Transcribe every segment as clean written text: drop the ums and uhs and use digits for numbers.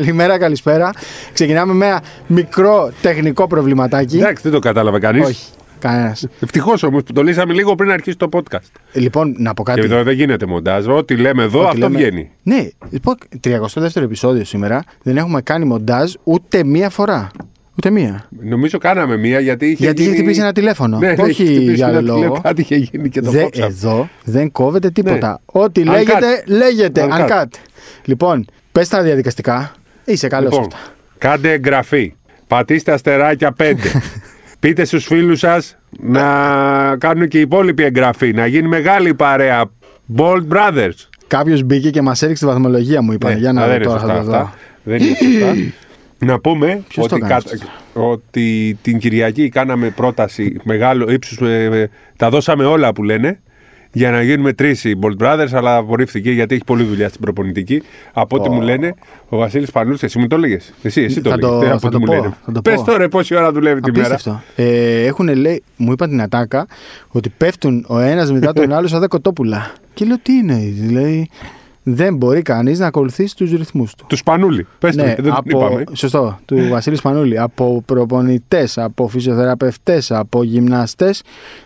Καλημέρα, καλησπέρα. Ξεκινάμε με ένα μικρό τεχνικό προβληματάκι. Εντάξει, δεν το κατάλαβε κανείς. Όχι. Κανένας. Ευτυχώς όμως που το λύσαμε λίγο πριν αρχίσει το podcast. Λοιπόν, να πω κάτι. Και εδώ δεν γίνεται μοντάζ. Ό,τι λέμε εδώ, αυτό λέμε... βγαίνει. Ναι, λοιπόν, 32ο επεισόδιο σήμερα. Δεν έχουμε κάνει μοντάζ ούτε μία φορά. Ούτε μία. Νομίζω κάναμε μία γιατί είχε χτυπήσει ένα τηλέφωνο. Ναι, όχι για άλλο λόγο. Κάτι είχε γίνει και το κόψαμε. Εδώ δεν κόβεται τίποτα. Ναι. Ό,τι λέγεται, λέγεται. Αν κάτι. Λοιπόν, πες τα διαδικαστικά. Είσαι καλός. Λοιπόν, κάντε εγγραφή. Πατήστε αστεράκια 5. Πείτε στους φίλους σας να κάνουν και οι υπόλοιποι εγγραφή. Να γίνει μεγάλη παρέα. Bold Brothers. Κάποιος μπήκε και μας έριξε τη βαθμολογία μου, είπαν. Ναι, για να δω τώρα θα το δω. Δεν είναι σωστά. Να πούμε ότι την Κυριακή κάναμε πρόταση μεγάλο ύψους. Τα δώσαμε όλα που λένε. Για να γίνουμε τρεις οι Bold Brothers, αλλά απορρίφθηκε γιατί έχει πολλή δουλειά στην προπονητική. Από ό,τι μου λένε, ο Βασίλης Πανούλης, εσύ μου το έλεγες. Εσύ το έλεγες. Από ό,τι μου λένε. Πες τώρα πόση ώρα δουλεύει την μέρα. Μου είπαν την ατάκα ότι πέφτουν ο ένας μετά τον άλλο σαν κοτόπουλα. Και λέω τι είναι, δηλαδή. Δεν μπορεί κανείς να ακολουθήσει τους ρυθμούς του. Του Σπανούλη. Πες ναι, το, δεν είπαμε. Σωστό, του Βασίλη Σπανούλη. Από προπονητές, από φυσιοθεραπευτές, από γυμναστές,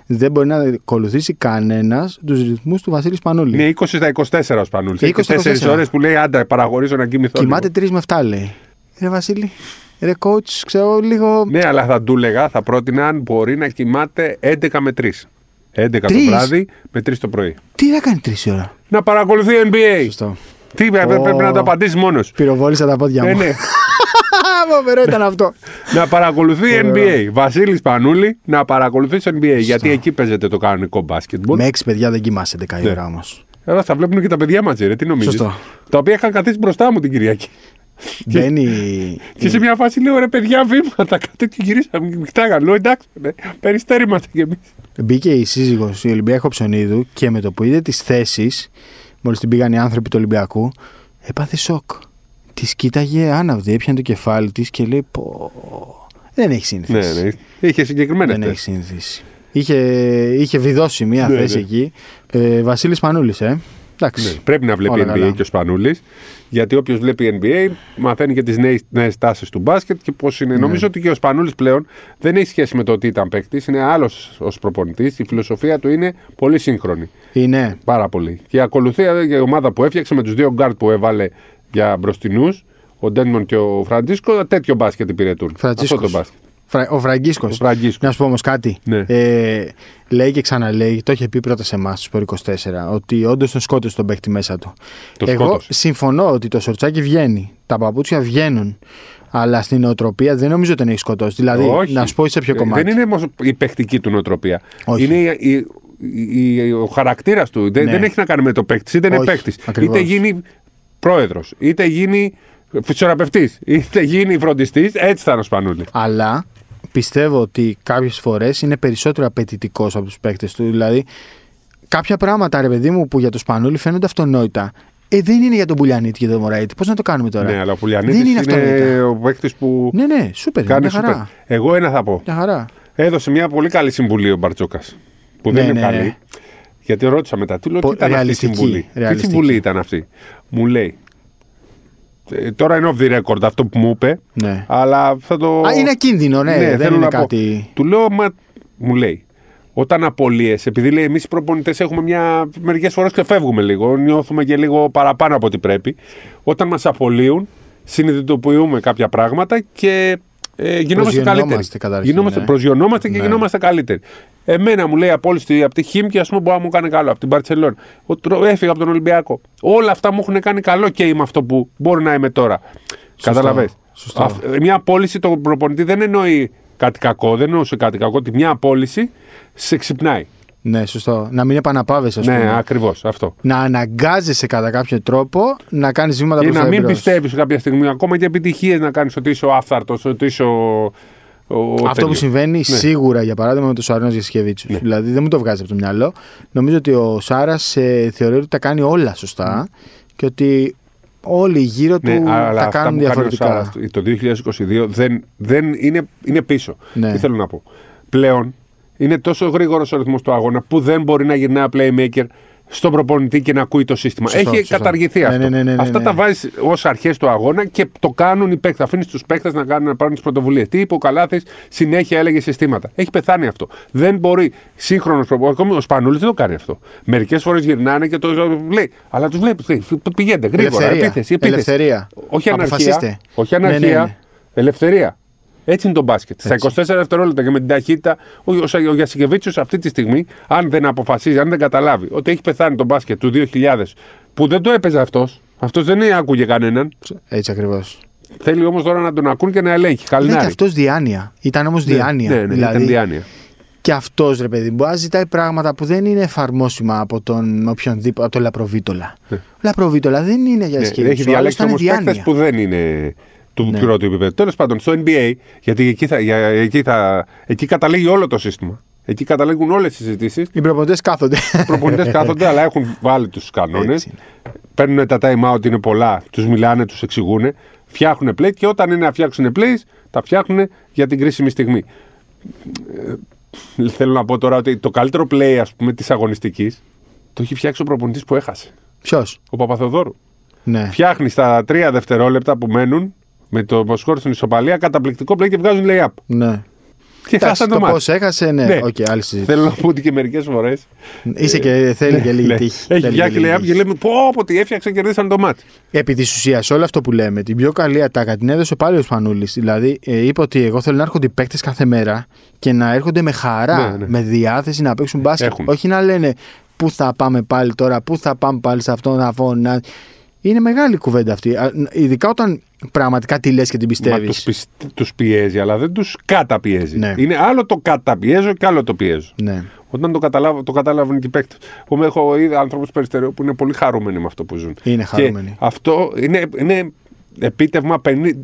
δεν μπορεί να ακολουθήσει κανένας τους ρυθμούς του Βασίλη Σπανούλη. Είναι 20 στα 24 ο Σπανούλης. 24 ώρες που λέει άντα, παραχωρήσω να κοιμηθώ. Κοιμάται 3 με 7 λέει. Ρε Βασίλη, ρε coach, ξέρω λίγο. Ναι, αλλά θα του λέγα, θα πρότεινα αν μπορεί να κοιμάται 11 με 3. 11 το βράδυ με 3 το πρωί. Τι θα κάνει 3 ώρα. Να παρακολουθεί NBA. Σωστό. Τι πρέπει να το απαντήσει μόνος. Πυροβόλησα τα πόδια μου. Ναι. Φοβερό ήταν αυτό. Να παρακολουθεί NBA. Βασίλης Πανούλη να παρακολουθεί NBA. Σωστό. Γιατί εκεί παίζεται το κανονικό μπάσκετμπολ. Με 6 παιδιά δεν κοιμάσαι 10 η ώρα όμως. Άρα θα βλέπουν και τα παιδιά μαζί, ρε. Τι νομίζεις. Σωστό. Τα οποία είχαν καθίσει μπροστά μου την Κυριακή. Και σε μια φάση λέω ρε παιδιά βήματα. Κάτι και γυρίσαμε και κοιτάγανε. Λέω εντάξει, Περιστέρι είμαστε κι εμείς. Μπήκε η σύζυγος, η Ολυμπιακή Χοψονίδου, και με το που είδε τις θέσεις, μόλις την πήγαν οι άνθρωποι του Ολυμπιακού, έπαθε σοκ. Της κοίταγε άναυδη, έπιανε το κεφάλι της και λέει πω. Δεν έχει συνηθίσει. Ναι, είχε συγκεκριμένες θέσεις. Δεν έχει συνηθίσει. Είχε βιδώσει μια θέση εκεί. Βασίλης Πανούλης, εντάξει. Ναι, πρέπει να βλέπει NBA και ο Σπανούλης, γιατί όποιος βλέπει NBA μαθαίνει και τις νέες τάσεις του μπάσκετ και πώς είναι. Ναι. Νομίζω ότι και ο Σπανούλης πλέον δεν έχει σχέση με το ότι ήταν παίκτης, είναι άλλος ως προπονητής. Η φιλοσοφία του είναι πολύ σύγχρονη. Είναι. Πάρα πολύ. Και ακολουθία και η ομάδα που έφτιαξε με τους δύο γκάρτ που έβαλε για μπροστινούς, ο Ντέντμον και ο Φραντζέσκο, τέτοιο μπάσκετ υπηρετούν. Αυτό το μπάσκετ. Ο Φραγκίσκος. Να σου πω όμως κάτι. Ναι. Λέει και ξαναλέει, το είχε πει πρώτα σε εμάς τους Σπορ 24, ότι όντως τον σκότωσε τον παίκτη μέσα του. Εγώ συμφωνώ ότι το σορτσάκι βγαίνει, τα παπούτσια βγαίνουν, αλλά στην νοοτροπία δεν νομίζω ότι τον έχει σκοτώσει. Δηλαδή, όχι, να σου πω σε ποιο κομμάτι. Δεν είναι όμως η παικτική του νοοτροπία. Όχι. Είναι ο χαρακτήρας του. Ναι. Δεν έχει να κάνει με το παίκτη. Είτε είναι παίκτη, είτε γίνει πρόεδρος, είτε γίνει φυσιοθεραπευτής, είτε γίνει φροντιστής. Έτσι θα είναι ο Σπανούλης. Αλλά. Πιστεύω ότι κάποιες φορές είναι περισσότερο απαιτητικός από τους παίκτες του. Δηλαδή, κάποια πράγματα, ρε παιδί μου, που για τον Σπανούλη φαίνονται αυτονόητα. Δεν είναι για τον Μπουλιανίτη και τον Μωραίτη. Πώς να το κάνουμε τώρα. Ναι, αλλά ο Μπουλιανίτης δεν είναι αυτονόητα. Ο παίκτης που. Ναι, ναι, σούπερ. Κάνει σούπερ. Εγώ ένα θα πω. Μια χαρά. Έδωσε μια πολύ καλή συμβουλή ο Μπαρτσόκας. Που δεν είναι καλή. Γιατί ρώτησα μετά, τι ήταν αυτή η συμβουλή. Τι συμβουλή ήταν αυτή. Μου λέει. Τώρα είναι off the record αυτό που μου είπε. Ναι. Αλλά θα το. Είναι κίνδυνο, ναι. Δεν είναι κάτι. Του λέω, μου λέει, όταν απολύεσαι, επειδή λέει εμείς οι προπονητές έχουμε μερικές φορές και φεύγουμε λίγο, νιώθουμε και λίγο παραπάνω από ό,τι πρέπει. Όταν μας απολύουν, συνειδητοποιούμε κάποια πράγματα και γινόμαστε καλύτεροι. Προσγειωνόμαστε και γινόμαστε καλύτεροι. Εμένα μου λέει από τη Χίμκι, ας πούμε, μπορεί να μου κάνει καλό. Από την Μπαρτσελόνα. Έφυγα από τον Ολυμπιακό. Όλα αυτά μου έχουν κάνει καλό και είμαι αυτό που μπορώ να είμαι τώρα. Καταλαβες. Μια απόλυση τον προπονητή δεν εννοεί κάτι κακό. Δεν εννοούσε κάτι κακό. Ότι μια απόλυση σε ξυπνάει. Ναι, σωστό. Να μην επαναπάβεσαι, ας πούμε. Ναι, ακριβώς αυτό. Να αναγκάζεσαι κατά κάποιο τρόπο να κάνεις βήματα προς τα εμπρός. Και να μην πιστεύεις κάποια στιγμή, ακόμα και επιτυχίες να κάνεις ότι είσαι ο άφθαρτος, ότι είσαι Αυτό που συμβαίνει σίγουρα, για παράδειγμα, με τον Σαρούνας Γιασικεβίτσιους. Ναι. Δηλαδή, δεν μου το βγάζει από το μυαλό. Νομίζω ότι ο Σάρας θεωρεί ότι τα κάνει όλα σωστά και ότι όλοι γύρω του τα κάνουν διαφορετικά. Σάρας, το 2022 δεν είναι πίσω. Ναι. Τι θέλω να πω. Πλέον. Είναι τόσο γρήγορος ο ρυθμός του αγώνα που δεν μπορεί να γυρνάει playmaker στον προπονητή και να ακούει το σύστημα. Σωστό, έχει σωστό. Καταργηθεί αυτό. Ναι. Αυτά τα βάζει ως αρχές του αγώνα και το κάνουν οι παίκτες. Αφήνεις τους παίκτες να πάρουν τις πρωτοβουλίες. Τι είπε ο Καλάθης, συνέχεια έλεγε συστήματα. Έχει πεθάνει αυτό. Δεν μπορεί σύγχρονος προπονητής. Ο Σπανούλης δεν το κάνει αυτό. Μερικές φορές γυρνάνε και το λέει. Αλλά τους λέει πηγαίνετε γρήγορα. Επίθεση. Ελευθερία. Όχι αναρχία. Ελευθερία. Έτσι είναι το μπάσκετ. Έτσι. Στα 24 δευτερόλεπτα και με την ταχύτητα, ο Γιασικεβίτσιους αυτή τη στιγμή, αν δεν αποφασίζει, αν δεν καταλάβει ότι έχει πεθάνει το μπάσκετ του 2000, που δεν το έπαιζε αυτός δεν άκουγε κανέναν. Έτσι ακριβώς. Θέλει όμως τώρα να τον ακούν και να ελέγχει. Χαλινάρι. Ήταν και αυτός διάνοια. Ήταν όμως διάνοια. Ναι, δηλαδή, ήταν διάνοια. Και αυτός ρε παιδί μου, ζητάει πράγματα που δεν είναι εφαρμόσιμα από τον οποιονδήποτε, από τον Λαπροβίτολα. Ναι. Λαπροβίτολα δεν είναι για σκέψη. Έχει διαλέξει όμως παίκτες που δεν είναι. Του πρώτου επίπεδου. Τέλος πάντων, στο NBA, γιατί εκεί καταλήγει όλο το σύστημα. Εκεί καταλήγουν όλες οι συζητήσεις. Οι προπονητές κάθονται. Αλλά έχουν βάλει τους κανόνες. Παίρνουν τα time out, είναι πολλά. Τους μιλάνε, τους εξηγούν. Φτιάχνουν plays και όταν είναι να φτιάξουν plays, τα φτιάχνουν για την κρίσιμη στιγμή. Θέλω να πω τώρα ότι το καλύτερο play, ας πούμε, της αγωνιστικής το έχει φτιάξει ο προπονητής που έχασε. Ποιος? Ο Παπαθεοδόρου. Ναι. Φτιάχνει στα 3 δευτερόλεπτα που μένουν. Με το σκορ στην ισοπαλία, καταπληκτικό πλέον και βγάζουν lay-up. Ναι. Και χάσαν το μάτι. Πώς έχασε, ναι. Okay, άλλη συζήτηση. Θέλω να πω ότι και μερικές φορές. Είσαι και θέλει και λίγη τύχη. Έχει φτιάξει lay-up και λέμε πω τι έφτιαξε, κερδίσαν το μάτι. Επί της ουσίας, όλο αυτό που λέμε, την πιο καλή ατάκα την έδωσε πάλι ο Σπανούλης. Δηλαδή, είπε ότι εγώ θέλω να έρχονται οι παίκτες κάθε μέρα και να έρχονται με χαρά, ναι. με διάθεση να παίξουν μπάσκετ. Όχι να λένε πού θα πάμε πάλι τώρα, πού θα πάμε πάλι σε αυτόν τον αγώνα. Είναι μεγάλη κουβέντα αυτή. Ειδικά όταν πραγματικά τη λες και την πιστεύεις. Τους πιέζει, αλλά δεν τους καταπιέζει. Ναι. Είναι άλλο το καταπιέζω και άλλο το πιέζω. Ναι. Όταν το κατάλαβαν και οι παίκτες. Έχω είδα ανθρώπους Περιστερίου που είναι πολύ χαρούμενοι με αυτό που ζουν. Είναι χαρούμενοι. Και αυτό είναι επίτευγμα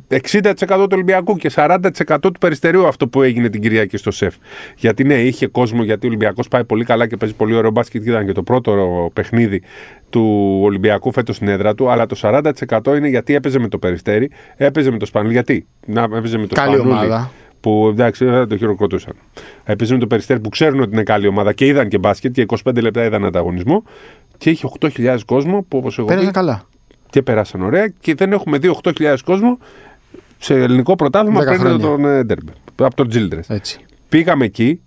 60% του Ολυμπιακού και 40% του Περιστερίου αυτό που έγινε την Κυριακή στο ΣΕΦ. Γιατί ναι, είχε κόσμο, γιατί ο Ολυμπιακός πάει πολύ καλά και παίζει πολύ ωραίο μπάσκετ. Ήταν και το πρώτο παιχνίδι του Ολυμπιακού φέτος στην έδρα του, αλλά το 40% είναι γιατί έπαιζε με το Περιστέρι, έπαιζε με το Σπανούλη. Γιατί να έπαιζε με το Σπανούλη που εντάξει δεν το χειροκροτούσαν. Έπαιζε με το Περιστέρι που ξέρουν ότι είναι καλή ομάδα και είδαν και μπάσκετ και 25 λεπτά είδαν ανταγωνισμό και είχε 8.000 κόσμο που όπως εγώ πέρασαν καλά. Και πέρασαν ωραία και δεν έχουμε δει 8.000 κόσμο σε ελληνικό πρωτάθλημα πριν από τον Ντέρμπερ, από τον Τζίλντρες. Πήγαμε εκεί,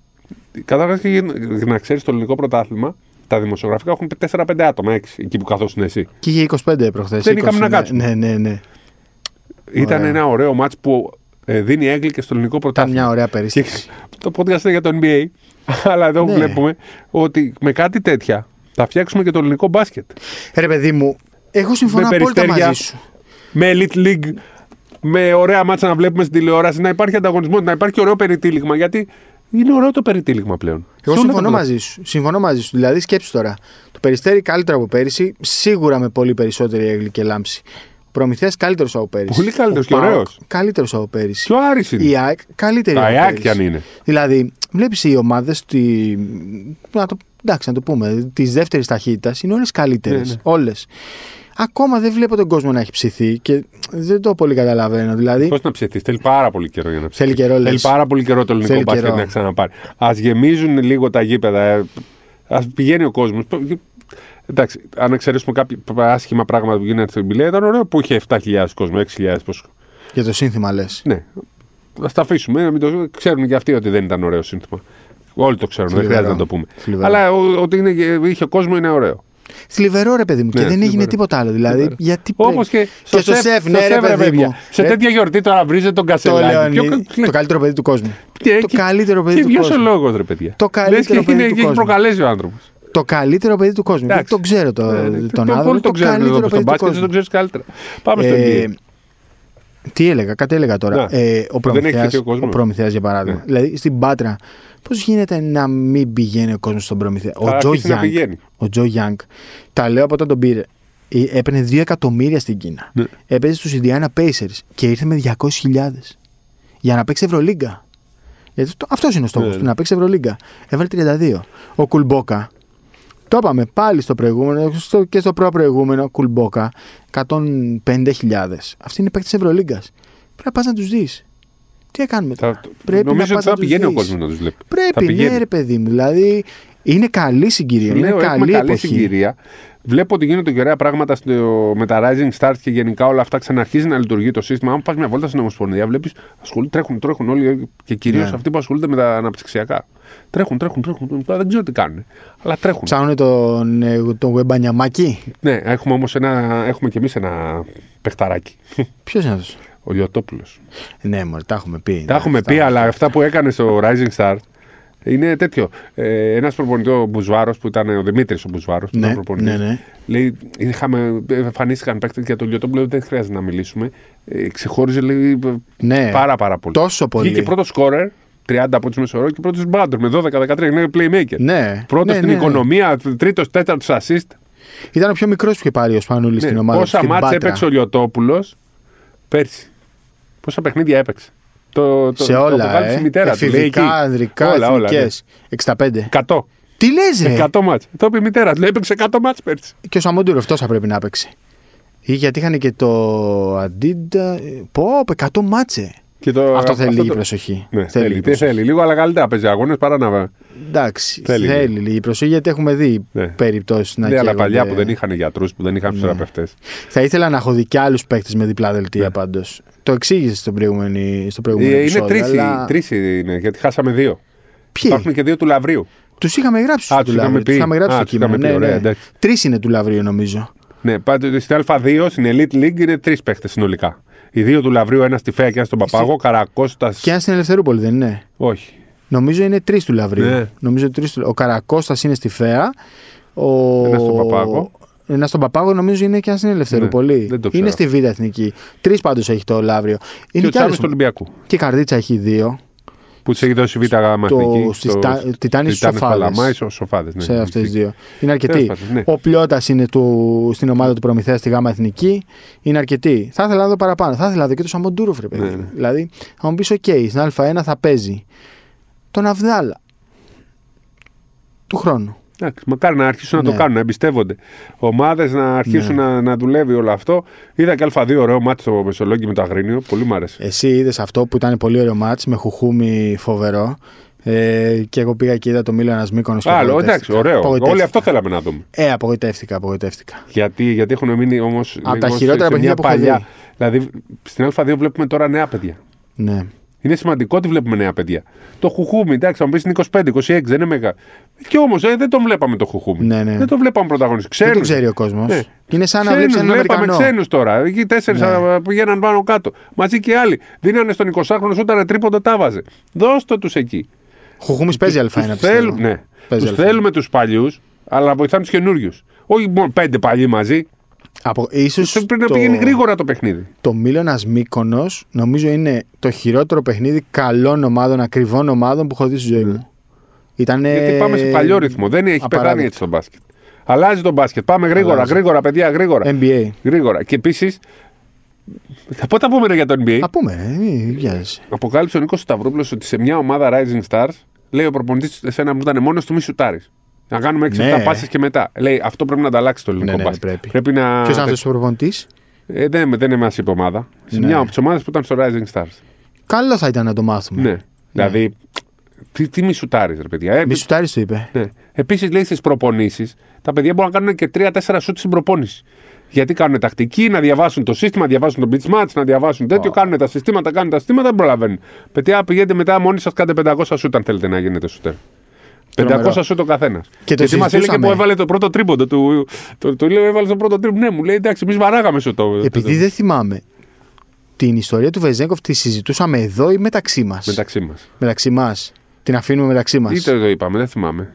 καταρχάς και να ξέρεις το ελληνικό πρωτάθλημα. Τα δημοσιογραφικά έχουν 4-5 άτομα, 6 εκεί που καθώς είναι εσύ. Και είχε 25 προχθές. Δεν είχαμε να κάτσουμε. Ναι. Ήταν ωραία. Ένα ωραίο μάτς που δίνει έγκλη και στο ελληνικό πρωτάθλημα. Ήταν μια ωραία περίσταση. Το podcast είναι για το NBA, αλλά εδώ βλέπουμε ότι με κάτι τέτοια θα φτιάξουμε και το ελληνικό μπάσκετ. Ρε παιδί μου, εγώ συμφωνώ απόλυτα μαζί σου. Με Elite League, με ωραία μάτσα να βλέπουμε στην τηλεόραση, να υπάρχει ανταγωνισμό, να υπάρχει ωραίο περιτύλιγμα γιατί. Είναι ωραίο το περιτύλιγμα πλέον. Εγώ συμφωνώ μαζί σου. Δηλαδή, σκέψου τώρα. Το Περιστέρι καλύτερο από πέρυσι, σίγουρα με πολύ περισσότερη έγκλη και λάμψη. Ο Προμηθέας καλύτερο από πέρυσι. Πολύ καλύτερο και ωραίο. Καλύτερο από πέρυσι. Και ο Άρης είναι. Η ΑΕΚ καλύτερη από πέρυσι. Τα ΑΕΚ αν είναι. Δηλαδή, βλέπεις οι ομάδες. Εντάξει, να το πούμε. Τη δεύτερη ταχύτητα είναι όλες καλύτερες. Ναι. Όλες. Ακόμα δεν βλέπω τον κόσμο να έχει ψηθεί και δεν το πολύ καταλαβαίνω. Δηλαδή... Πώς να ψηθεί, θέλει πάρα πολύ καιρό για να ψηθεί. Θέλει πάρα πολύ καιρό το ελληνικό μπάσκετ να ξαναπάρει. Ας γεμίζουν λίγο τα γήπεδα, ας πηγαίνει ο κόσμος. Εντάξει, αν εξαιρέσουμε κάποια άσχημα πράγματα που γίνανε στην Πηλαία, ήταν ωραίο που είχε 7.000 κόσμο, 6.000 κόσμο. Για το σύνθημα λες. Ναι. Ας τα αφήσουμε, ξέρουν και αυτοί ότι δεν ήταν ωραίο σύνθημα. Όλοι το ξέρουν, δεν χρειάζεται να το πούμε. Φλιβερό. Αλλά ότι είχε κόσμο είναι ωραίο. Θλιβερό ρε παιδί μου, ναι, και δεν έγινε θλιβερό. Τίποτα άλλο. Δηλαδή, γιατί όπως και στο σεφ, ναι, ρε παιδί μου. Σε τέτοια γιορτή τώρα βρίζεται τον Κασελάκη. Το καλύτερο παιδί του κόσμου. Το καλύτερο παιδί του κόσμου. Ποιος ο λόγος, ρε παιδιά. Το καλύτερο παιδί του κόσμου. Έχει προκαλέσει ο άνθρωπος. Το καλύτερο παιδί του κόσμου. Δεν τον ξέρω τον άνθρωπο. Το καλύτερο παιδί του κόσμου. Δεν τον ξέρεις καλύτερα. Πάμε στο ίδιο. Τι έλεγα, κάτι έλεγα τώρα. Ο Προμηθέας για παράδειγμα. Δηλαδή στην Πάτρα. Πώς γίνεται να μην πηγαίνει ο κόσμος στον Προμηθέα. Ο Τζο Γιανγκ, τα λέω από όταν τον πήρε, έπαιρνε 2 εκατομμύρια στην Κίνα. Ναι. Έπαιζε στους Indiana Pacers και ήρθε με 200.000 για να παίξει Ευρωλίγκα. Γιατί αυτός είναι ο στόχος του, να παίξει Ευρωλίγκα. Έβαλε 32. Ο Κουλμπόκα, το είπαμε πάλι στο προηγούμενο και στο προπροηγούμενο, Κουλμπόκα, 150.000. Αυτή είναι η παίκτης Ευρωλίγκας. Πρέπει να πας να τους δεις. Τι κάνουμε τώρα. Νομίζω ότι θα πηγαίνει ο κόσμος να τους βλέπει. Πρέπει, ναι, ρε παιδί μου. Δηλαδή, Είναι καλή συγκυρία. Είναι καλή συγκυρία. Βλέπω ότι γίνονται και ωραία πράγματα με τα Rising Stars και γενικά όλα αυτά. Ξαναρχίζει να λειτουργεί το σύστημα. Αν πας μια βόλτα στην Ομοσπονδία, βλέπεις τρέχουν όλοι και κυρίως αυτοί που ασχολούνται με τα αναπτυξιακά. Τρέχουν. Δεν ξέρω τι κάνουν. Αλλά τρέχουν. Ψάχνουν τον Γουεμπανιαμάκη. Ναι, έχουμε κι εμείς ένα παιχταράκι. Ποιος είναι αυτός? Ο Γιωτόπουλος. Ναι, μωρέ, τα έχουμε πει. Αλλά αυτά που έκανε στο Rising Stars. Είναι τέτοιο. Ένας προπονητής, ο Μπουζουάρος, που ήταν ο Δημήτρης ο Μπουζουάρος, που ήταν προπονητής. Ναι. Λέει, εμφανίστηκαν παίκτες για τον Γιωτόπουλο, δεν χρειάζεται να μιλήσουμε. Ξεχώριζε, λέει, πάρα πολύ. Τόσο πολύ. Βγήκε πρώτος σκόρερ, 30 από τους μεσορό, και πρώτος μπάντερ με 12-13, είναι playmaker. Ναι. Πρώτος στην οικονομία, τρίτος, τέταρτος assist. Ήταν ο πιο μικρός που είχε πάρει ο Σπανούλης στην ομάδα. Πόσα μάτς έπαιξε ο Γιωτόπουλος πέρσι? Πόσα παιχνίδια έπαιξε? Σε όλα, εφηβικά, ανδρικά, εθνικές, 65. 100. Τι λες, 100 μάτς. Το είπε η μητέρα του, έπαιξε 100 μάτς πέρσι. Και ο Σαμόντουροφ τόσα πρέπει να έπαιξε. Γιατί είχαν και το Αντίντα. Πω, 100 μάτσε. Αυτό θέλει λίγη προσοχή. Θέλει λίγο, αλλά καλύτερα παίζει αγώνες παρά να. Εντάξει, θέλει λίγη προσοχή, γιατί έχουμε δει περιπτώσεις να καίγονται. Ναι, αλλά παλιά που δεν είχαν γιατρούς, που δεν είχαν ψυχοθεραπευτές. Θα ήθελα να έχω δει κι άλλους παίκτες με διπλά δελτία πάντως. Το εξήγησε στο προηγούμενο επεισόδιο. Είναι τρεις είναι, γιατί χάσαμε δύο. Ποιοι? Υπάρχουν και δύο του Λαυρίου. Τους είχαμε γράψει στο κείμενο. Τρεις είναι του Λαυρίου, νομίζω. Ναι, πάντως στην Α2, στην Elite League, είναι τρεις παίκτες συνολικά. Οι δύο του Λαυρίου, ένας στη Φεα και ένας στον Παπαγό, Καρακώστας. Και ένας στην Ελευθερούπολη, δεν είναι? Όχι. Νομίζω είναι τρεις του Λαυρίου. Ναι. Ο Καρακώστας είναι στη Φεα. Ένας στον Παπαγό. Ένας στον Παπάγο, νομίζω, είναι και ένας στην Ελευθερούπολη. Ναι, είναι στη Β' Εθνική. Τρεις πάντως έχει το Λαύριο. Είναι και ο Τσάβης του Ολυμπιακού. Και η Καρδίτσα έχει δύο. Που τους έχει δώσει Β' Εθνική. Τιτάνης Σοφάδες. Σε αυτές δύο. Είναι αρκετοί. Ο Πλιώτας είναι στην ομάδα του Προμηθέα στη Γ' Εθνική. Είναι αρκετοί. Θα ήθελα να δω παραπάνω. Θα ήθελα να δω και τον Σαμοντούροφ. Δηλαδή, θα μου πεις, OK, στην Α1 θα παίζει τον Αβδάλα του χρόνου. Μακάρι να αρχίσουν να το κάνουν, να εμπιστεύονται. Ομάδες να αρχίσουν να δουλεύει όλο αυτό. Είδα και Α2 ωραίο μάτς στο Μεσολόγγι με το Αγρίνιο. Πολύ μου άρεσε. Εσύ είδες αυτό που ήταν πολύ ωραίο μάτς με Χουχούμη, φοβερό. Και εγώ πήγα και είδα το Μίλανας Μίκονος. Άλλο, εντάξει, ωραίο. Όλοι αυτό θέλαμε να δούμε. Απογοητεύτηκα. Γιατί έχουν μείνει όμως. Από τα χειρότερα παιδιά παλιά. Δηλαδή στην Α2 βλέπουμε τώρα νέα παιδιά. Ναι. Είναι σημαντικό ότι βλέπουμε νέα παιδιά. Το Χουχούμι, εντάξει, θα μου πει είναι 25-26, δεν είναι μεγάλο. Και όμως δεν τον βλέπαμε το Χουχούμι. Ναι. Δεν τον βλέπαμε πρωταγωνιστή. Δεν το ξέρει ο κόσμος. Ναι. Είναι σαν να βλέπει έναν Αμερικανό. Βλέπαμε ξένους τώρα. Εκεί τέσσερις πηγαίναν πάνω κάτω. Μαζί και άλλοι. Δίνανε στον 20χρονο όταν τρίποντα τα βάζε. Δώστε τους εκεί. Χουχούμι παίζει Α1. Τους θέλουμε τους παλιούς, αλλά βοηθάμε τους καινούριους. Όχι μόνο 5 παλιοί μαζί. Ίσως πρέπει να πηγαίνει γρήγορα το παιχνίδι. Το Μίλωνας Μύκονος νομίζω είναι το χειρότερο παιχνίδι καλών ομάδων, ακριβών ομάδων που έχω δει στη ζωή μου. Γιατί πάμε σε παλιό ρυθμό. Δεν έχει πεθάνει έτσι το μπάσκετ. Αλλάζει το μπάσκετ. Πάμε γρήγορα, παιδιά, γρήγορα. NBA. Γρήγορα. Και επίσης. Πότε θα πούμε για το NBA. Αποκάλυψε ο Νίκος Σταυρόπουλος ότι σε μια ομάδα Rising Stars, λέει ο προπονητής, εσένα που ήταν μόνος του μη σουτάρεις. Να κάνουμε 6-7 πάσες και μετά. Λέει, αυτό πρέπει να το αλλάξει το ελληνικό μπάσκετ. Πρέπει να. Ποιος ήταν αυτός ο προπονητής? Δεν μας είπε ομάδα. Σε μια από τις ομάδες που ήταν στο Rising Stars. Καλό θα ήταν να το μάθουμε. Ναι. Δηλαδή, τι μη σουτάρεις, ρε παιδιά. Μη σουτάρεις, το είπε. Ναι. Επίσης, λέει, στις προπονήσεις, τα παιδιά μπορούν να κάνουν και 3-4 σουτ στην προπόνηση. Γιατί κάνουν τακτική, να διαβάσουν το σύστημα, να διαβάσουν το pitch match, να διαβάσουν τέτοιο. Κάνουν τα συστήματα, δεν προλαβαίνουν. Παιδιά, πηγαίνετε μετά μόνοι σας, κάντε 500 σουτ αν θέλετε να γίνετε σουτέρ. 500 σου το καθένα. Γιατί μας έλεγε που έβαλε το πρώτο τρίποντο. Του λέω: Έβαλε το πρώτο τρίποντο. Ναι, μου λέει: Εντάξει, εμείς βαράγαμε σου το. Επειδή δεν θυμάμαι την ιστορία του Βεζένκοφ, τη συζητούσαμε εδώ ή μεταξύ μας? Μεταξύ μας. Την αφήνουμε μεταξύ μας. Είτε το είπαμε, δεν θυμάμαι.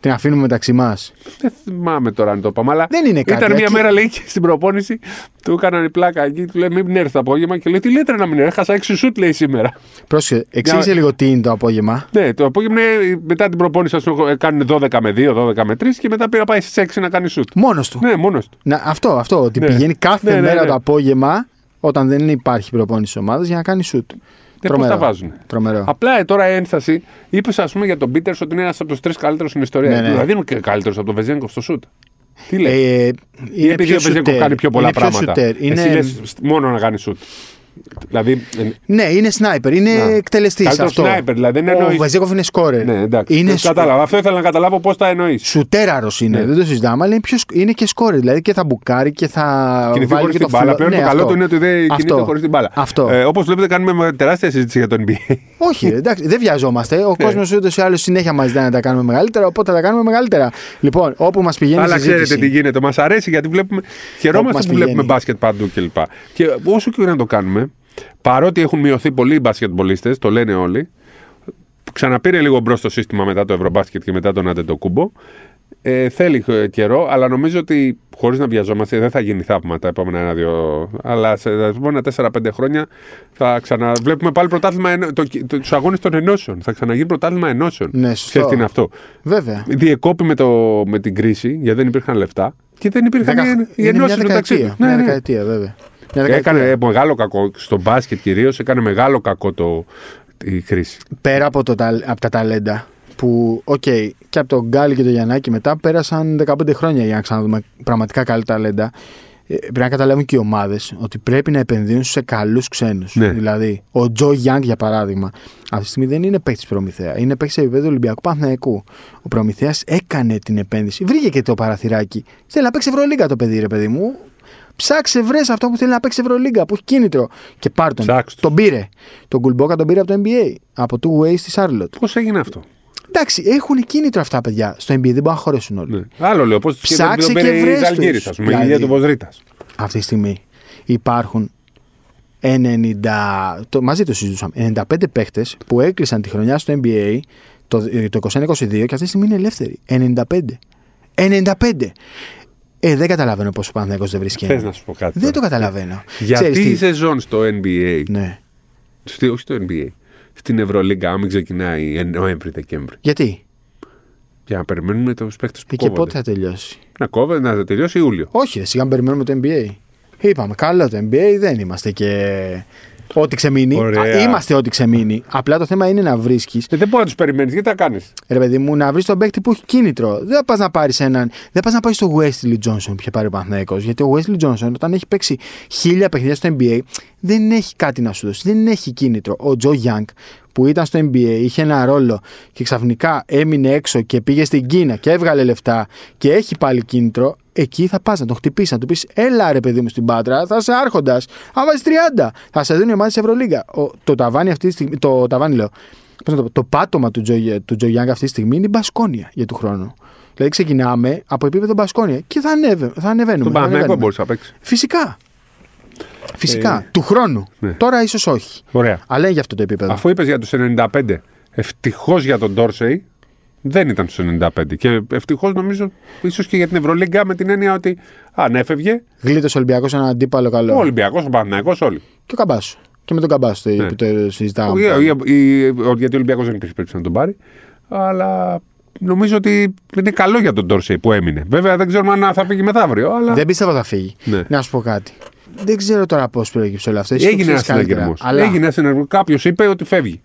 Την αφήνουμε μεταξύ μας. Δεν θυμάμαι τώρα αν το είπαμε. Αλλά δεν είναι κάτι. Ήταν μια μέρα, λέει, και στην προπόνηση του έκαναν η πλάκα εκεί. Του λέει: Μην έρθει το απόγευμα. Και λέει: Τι λέτε να μην έρθει? Έχασα 6 σουτ, λέει, σήμερα. Πρόσεχε, εξήγησε λίγο τι είναι το απόγευμα. Ναι, το απόγευμα μετά την προπόνηση κάνουν 12 με 2, 12 με 3 και μετά πήρα πάει στι 6 να κάνει σουτ. Μόνος του. Ναι, μόνος του. Αυτό. Ότι πηγαίνει κάθε μέρα το απόγευμα όταν δεν υπάρχει προπόνηση ομάδα για να κάνει σουτ. Πώς τα βάζουν. Τρομερό. Απλά τώρα η ένσταση, είπες, ας πούμε, για τον Πίτερς ότι είναι ένας από τους τρεις καλύτερους στην ιστορία. Δηλαδή είναι και καλύτερος από τον Βεζένκοφ στο σουτ. Τι λέει. Επειδή ο Βεζένκοφ κάνει πιο πολλά πράγματα. Εσύ λες μόνο να κάνει σουτ. Δηλαδή, ναι, είναι σνάιπερ, είναι εκτελεστής αυτό. Σνάιπερ, δηλαδή, ο Βεζένκοφ είναι σκόρερ. Ναι, είναι κατάλαβα. Αυτό ήθελα να καταλάβω πώς τα εννοείς. Σουτέραρος είναι, ναι. Δεν το συζητάμε, αλλά είναι και σκόρερ. Δηλαδή και θα μπουκάρει και θα κινηθεί χωρίς την μπάλα. Πλέον ναι, το αυτό. Καλό του είναι ότι δεν κινείται χωρίς την μπάλα. Όπως βλέπετε, κάνουμε τεράστια συζήτηση για τον NBA. Όχι, εντάξει, δεν βιαζόμαστε. Ο κόσμος ούτως ή άλλως συνέχεια μας ζητάει να τα κάνουμε μεγαλύτερα, οπότε θα τα κάνουμε μεγαλύτερα. Λοιπόν, όπου μας πηγαίνει. Αλλά ξέρετε τι γίνεται. Μας αρέσει γιατί χαιρόμαστε που βλέπουμε μπάσκετ παντού κλπ. Και όσο και να το κάνουμε. Παρότι έχουν μειωθεί πολλοί οι μπασκετμπολίστες, το λένε όλοι, ξαναπήρε λίγο μπρος το σύστημα μετά το Ευρωμπάσκετ και μετά τον Αντετοκούμπο. Θέλει καιρό, αλλά νομίζω ότι χωρίς να βιαζόμαστε δεν θα γίνει θαύμα τα επόμενα 1-2. Αλλά σε επόμενα 4-5 χρόνια θα ξαναβλέπουμε πάλι πρωτάθλημα τους αγώνες των ενώσεων. Θα ξαναγίνει πρωτάθλημα ενώσεων. Ναι, σωστό. Είναι αυτό. Βέβαια. Διεκόπη με την κρίση, γιατί δεν υπήρχαν λεφτά και δεν υπήρχαν οι ενώσεις μεταξύ. Μια δεκαετία, βέβαια. Έκανε μεγάλο κακό, στο μπάσκετ κυρίως, έκανε μεγάλο κακό η κρίση. Πέρα από τα ταλέντα που, και από τον Γκάλι και τον Γιαννάκη μετά πέρασαν 15 χρόνια για να ξαναδούμε πραγματικά καλή ταλέντα. Πρέπει να καταλάβουν και οι ομάδες ότι πρέπει να επενδύουν σε καλούς ξένους. Ναι. Δηλαδή, ο Τζο Γιανγκ για παράδειγμα, αυτή τη στιγμή δεν είναι παίκτης Προμηθέα, είναι παίκτης σε επίπεδο Ολυμπιακού Παναθηναϊκού. Ο Προμηθέας έκανε την επένδυση, βρήκε και το παραθυράκι. Θέλει να παίξει Ευρωλίγκα το παιδί, ρε παιδί μου. Ψάξε, βρες αυτό που θέλει να παίξει Ευρωλίγκα, που έχει κίνητρο. Και πάρ' τον. Τον πήρε. Τον Κουλμπόκα τον πήρε από το NBA. Από το Way στη Σάρλοτ. Πώς έγινε αυτό. Εντάξει, έχουν κίνητρο αυτά παιδιά. Στο NBA δεν μπορούν να χωρέσουν όλοι. Ναι. Άλλο λέω. Πώς ψάξε και βρες. Στην Αλγύρη, α πούμε, η ιδέα του Βοζρίτα. Αυτή τη στιγμή υπάρχουν 95 παίχτες που έκλεισαν τη χρονιά στο NBA το 21-22 και αυτή τη στιγμή είναι ελεύθεροι. 95. Δεν καταλαβαίνω πόσο ο Παναθηναϊκός δεν βρίσκει. Θες να σου πω κάτι. Δεν το καταλαβαίνω. Γιατί η σεζόν στο NBA. Ναι. Όχι στο NBA. Στην Ευρωλίγκα, άμα ξεκινάει Νοέμβρη-Δεκέμβρη. Γιατί? Για να περιμένουμε τους παίκτες που κόβονται. Και πότε θα τελειώσει. Να τελειώσει Ιούλιο. Όχι, σιγά μην περιμένουμε το NBA. Είπαμε, καλό το NBA δεν είμαστε και. Ό,τι ξεμείνει. Είμαστε ό,τι ξεμείνει. Απλά το θέμα είναι να βρίσκεις. Δεν μπορεί να τους περιμένεις, γιατί τα κάνεις. Ρε παιδί μου, να βρεις τον παίκτη που έχει κίνητρο. Δεν πας να πάρεις έναν. Δεν πας να πάρεις τον Wesley Johnson που είχε πάρει ο Παναθηναϊκός. Γιατί ο Wesley Johnson, όταν έχει παίξει 1000 παιχνίδια στο NBA, δεν έχει κάτι να σου δώσει. Δεν έχει κίνητρο. Ο Joe Young που ήταν στο NBA, είχε ένα ρόλο και ξαφνικά έμεινε έξω και πήγε στην Κίνα και έβγαλε λεφτά και έχει πάλι κίνητρο. Εκεί θα πας να τον χτυπήσεις, να του πεις έλα ρε παιδί μου στην Πάτρα, θα είσαι άρχοντας, άμα είσαι 30, θα σε δίνει η ομάδα της Ευρωλίγκα. Το ταβάνι αυτή τη στιγμή, το πάτωμα του Τζο Γιάνγκ αυτή τη στιγμή είναι η Μπασκόνια για του χρόνου. Δηλαδή ξεκινάμε από επίπεδο Μπασκόνια και θα ανεβαίνουμε. Τον Παναθηναϊκό μπορείς να παίξεις. Φυσικά. Του χρόνου. Ναι. Τώρα ίσως όχι. Ωραία. Αλλά για αυτό το επίπεδο. Αφού είπες για τους 95, ευτυχώς για τον Τόρσεϊ. Δεν ήταν στους 95 και ευτυχώς νομίζω ίσως και για την Ευρωλίγκα με την έννοια ότι αν έφευγε. Γλίτωσε ο Ολυμπιακός έναν αντίπαλο καλό. Ο Ολυμπιακός, ο Παναθηναϊκός, όλοι. Και ο Καμπάσου. Και με τον Καμπάσου που το συζητάμε. Γιατί ο Ολυμπιακός δεν υπήρχε να τον πάρει. Αλλά νομίζω ότι είναι καλό για τον Τόρσεϊ που έμεινε. Βέβαια δεν ξέρουμε αν θα φύγει μεθαύριο. Αλλά... Δεν πίστευα θα φύγει. Ναι. Να σου πω κάτι. Δεν ξέρω τώρα πώς προέκυψε όλο αυτό. Έγινε ένα συναγερμός. Κάποιος είπε ότι φεύγει.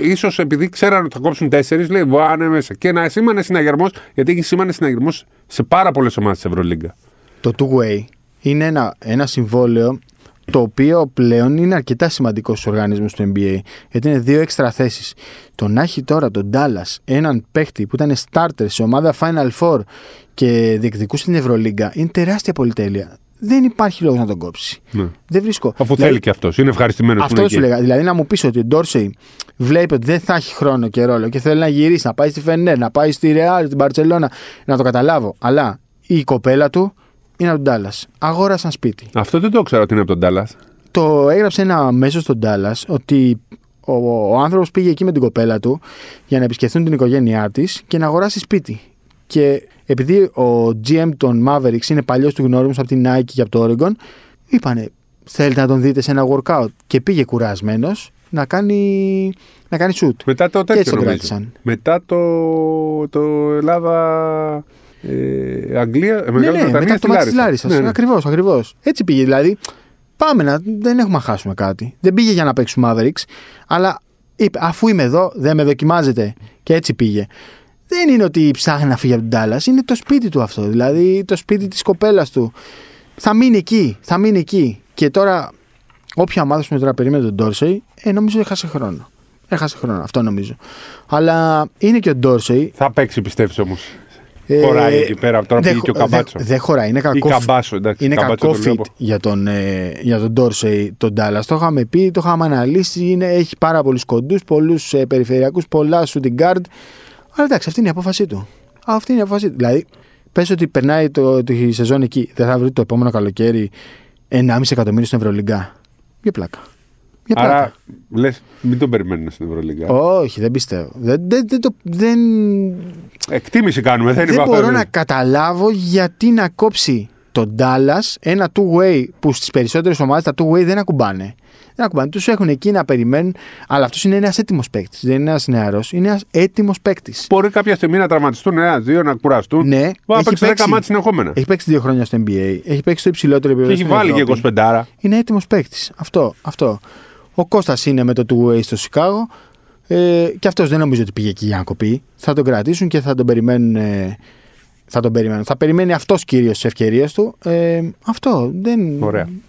Ίσως επειδή ξέραν ότι θα κόψουν 4, λέει βάνε μέσα. Και ένα σήμανε συναγερμός, γιατί έχει σήμανε συναγερμός σε πάρα πολλές ομάδες της Ευρωλίγκα. Το two-way είναι ένα συμβόλαιο το οποίο πλέον είναι αρκετά σημαντικό στους οργανισμούς του NBA. Γιατί είναι 2 έξτρα θέσεις. Το να έχει τώρα τον Dallas έναν παίχτη που ήταν starter σε ομάδα Final Four και διεκδικούσε την Ευρωλίγκα είναι τεράστια πολυτέλεια. Δεν υπάρχει λόγος να τον κόψει. Ναι. Δεν βρίσκω. Αφού δηλαδή, θέλει και αυτός, είναι ευχαριστημένος. Αυτό σου λέγα. Δηλαδή, να μου πεις ότι ο Ντόρσεϊ βλέπει ότι δεν θα έχει χρόνο και ρόλο και θέλει να γυρίσει, να πάει στη Φενέρ, να πάει στη Ρεάλ, στην Μπαρτσελώνα. Να το καταλάβω. Αλλά η κοπέλα του είναι από τον Ντάλλας. Αγόρασαν σπίτι. Αυτό δεν το ξέρω ότι είναι από τον Ντάλλας. Το έγραψε ένα μέσο στον Ντάλλας ότι ο άνθρωπος πήγε εκεί με την κοπέλα του για να επισκεφθούν την οικογένειά της και να αγοράσει σπίτι. Και επειδή ο GM των Mavericks είναι παλιός του γνώριμος από την Nike και από το Oregon, είπανε θέλετε να τον δείτε σε ένα workout και πήγε κουρασμένος να κάνει shoot. Μετά το τέτοιο νομίζω. Μετά το Ελλάδα... Αγγλία... μετά το μάτι της Λάρισσας. Ακριβώς. Έτσι πήγε δηλαδή. Δεν έχουμε να χάσουμε κάτι. Δεν πήγε για να παίξουν Mavericks, αλλά είπε αφού είμαι εδώ δεν με δοκιμάζετε. Και έτσι πήγε. Δεν είναι ότι ψάχνει να φύγει από την Ντάλλας, είναι το σπίτι του αυτό. Δηλαδή το σπίτι της κοπέλας του. Θα μείνει εκεί. Και τώρα Όποια ομάδα σου τώρα περίμενε τον Τόρσεϊ, νομίζω έχασε χρόνο. Έχασε χρόνο, αυτό νομίζω. Αλλά είναι και ο Τόρσεϊ. Θα παίξει, πιστεύεις όμως? Χωράει εκεί πέρα, τώρα πήγε και ο Καμπάσου. Δεν χωράει, είναι κακό. Είναι κακό fit για τον Τόρσεϊ τον Dallas. Το είχαμε πει, το είχαμε αναλύσει. Έχει πάρα πολλούς κοντούς, πολλούς περιφερειακούς, πολλά shooting guard. Αλλά εντάξει, αυτή είναι η απόφασή του. Αυτή είναι η απόφασή του. Δηλαδή, πες ότι περνάει τη σεζόν εκεί, δεν θα βρει το επόμενο καλοκαίρι 1,5 εκατομμύριο στην Ευρωλίγκα. Για πλάκα. Άρα, λες, μην τον περιμένουμε στην Ευρωλίγκα. Όχι, δεν πιστεύω. Δεν... Εκτίμηση κάνουμε, δεν μπορώ να καταλάβω γιατί να κόψει τον Dallas ένα two-way που στις περισσότερες ομάδες τα two-way δεν ακουμπάνε. Δεν ακουμπάνε, τους έχουν εκεί να περιμένουν, αλλά αυτός είναι ένας έτοιμος παίκτης. Δεν είναι ένας νεαρός, είναι ένας έτοιμος παίκτης. Μπορεί κάποια στιγμή να τραυματιστούν, ένα-δύο, να κουραστούν. Ναι, να παίξει 10 μάτς συνεχόμενα. Έχει παίξει 2 χρόνια στο NBA, έχει παίξει στο υψηλότερο επίπεδο. Έχει βάλει και 25. Είναι έτοιμος παίκτης. Αυτό. Ο Κώστας είναι με το two-way στο Σικάγο. Και αυτός δεν νομίζω ότι πήγε εκεί για να κοπεί. Θα τον κρατήσουν και θα τον περιμένουν. Θα περιμένει αυτός κυρίως τις ευκαιρίες του. Αυτό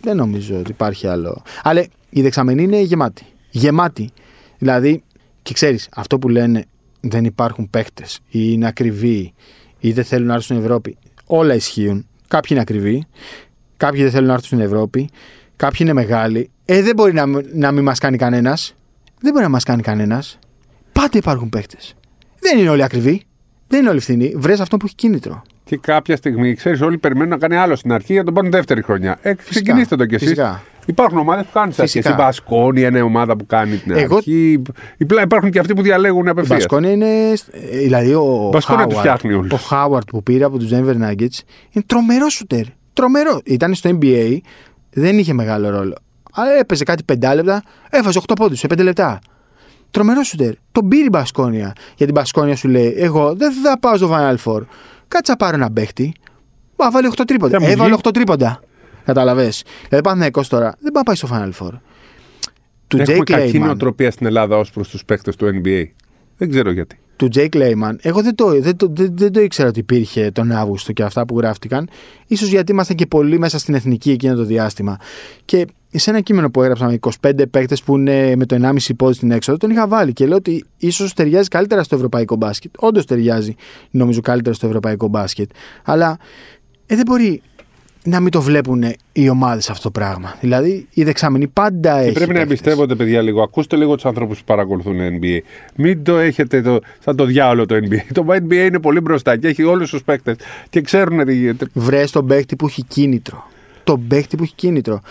δεν νομίζω ότι υπάρχει άλλο. Αλλά η δεξαμενή είναι γεμάτη. Γεμάτη. Δηλαδή, και ξέρεις, αυτό που λένε δεν υπάρχουν παίχτες ή είναι ακριβοί ή δεν θέλουν να έρθουν στην Ευρώπη. Όλα ισχύουν. Κάποιοι είναι ακριβοί, κάποιοι δεν θέλουν να έρθουν στην Ευρώπη, κάποιοι είναι μεγάλοι. Δεν μπορεί να μην μας κάνει κανένας. Δεν μπορεί να μας κάνει κανένας. Πάντα υπάρχουν παίχτες. Δεν είναι όλοι ακριβοί. Δεν είναι όλοι φθηνοί. Βρες αυτό που έχει κίνητρο. Και κάποια στιγμή, ξέρεις, όλοι περιμένουν να κάνει άλλο στην αρχή για να τον πάρουν δεύτερη χρονιά. Ξεκινήστε το κι εσείς. Φυσικά. Υπάρχουν ομάδες που κάνουν αυτή. Η Μπασκόνια είναι ομάδα που κάνει την αρχή. Υπάρχουν και αυτοί που διαλέγουν απευθείας. Η Μπασκόνια είναι. Δηλαδή ο Χάουαρτ που πήρε από τους Denver Nuggets είναι τρομερό σούτερ. Τρομερό. Ήταν στο NBA, δεν είχε μεγάλο ρόλο. Αλλά έπαιζε κάτι 5 λεπτά, έφασε 8 πόντους σε 5 λεπτά. Τρομερό σούτερ. Τον πήρε η Μπασκόνια. Για την Μπασκόνια σου λέει: εγώ δεν θα πάω στο Final Four. Κάτσε να πάρω ένα παίχτη. Μα βάλει 8 τρίποντα. Έβαλε 8 τρίποντα. Καταλαβες. Δηλαδή πάνε 20 τώρα. Δεν πάει στο Final Four. Έχουμε κακή νοοτροπία στην Ελλάδα ως προς τους παίχτες του NBA. Δεν ξέρω γιατί. Του Jake Layman, εγώ δεν το ήξερα ότι υπήρχε τον Αύγουστο και αυτά που γράφτηκαν. Ίσως γιατί ήμασταν και πολύ μέσα στην εθνική εκείνο το διάστημα. Και σε ένα κείμενο που έγραψα με 25 παίκτες που είναι με το 1,5 πόδι στην έξοδο, τον είχα βάλει και λέω ότι ίσως ταιριάζει καλύτερα στο ευρωπαϊκό μπάσκετ. Όντως ταιριάζει, νομίζω, καλύτερα στο ευρωπαϊκό μπάσκετ. Αλλά δεν μπορεί να μην το βλέπουν οι ομάδες αυτό το πράγμα. Δηλαδή η δεξαμενή πάντα έχει. Πρέπει να εμπιστεύονται, παιδιά, λίγο. Ακούστε λίγο τους ανθρώπους που παρακολουθούν NBA. Μην το έχετε σαν το διάολο το NBA. Το NBA είναι πολύ μπροστά και έχει όλους τους παίκτες και ξέρουν τι γίνεται. Βρες τον παίκτη που έχει κίνητρο. Τον παίκτη που έχει κίνητρο.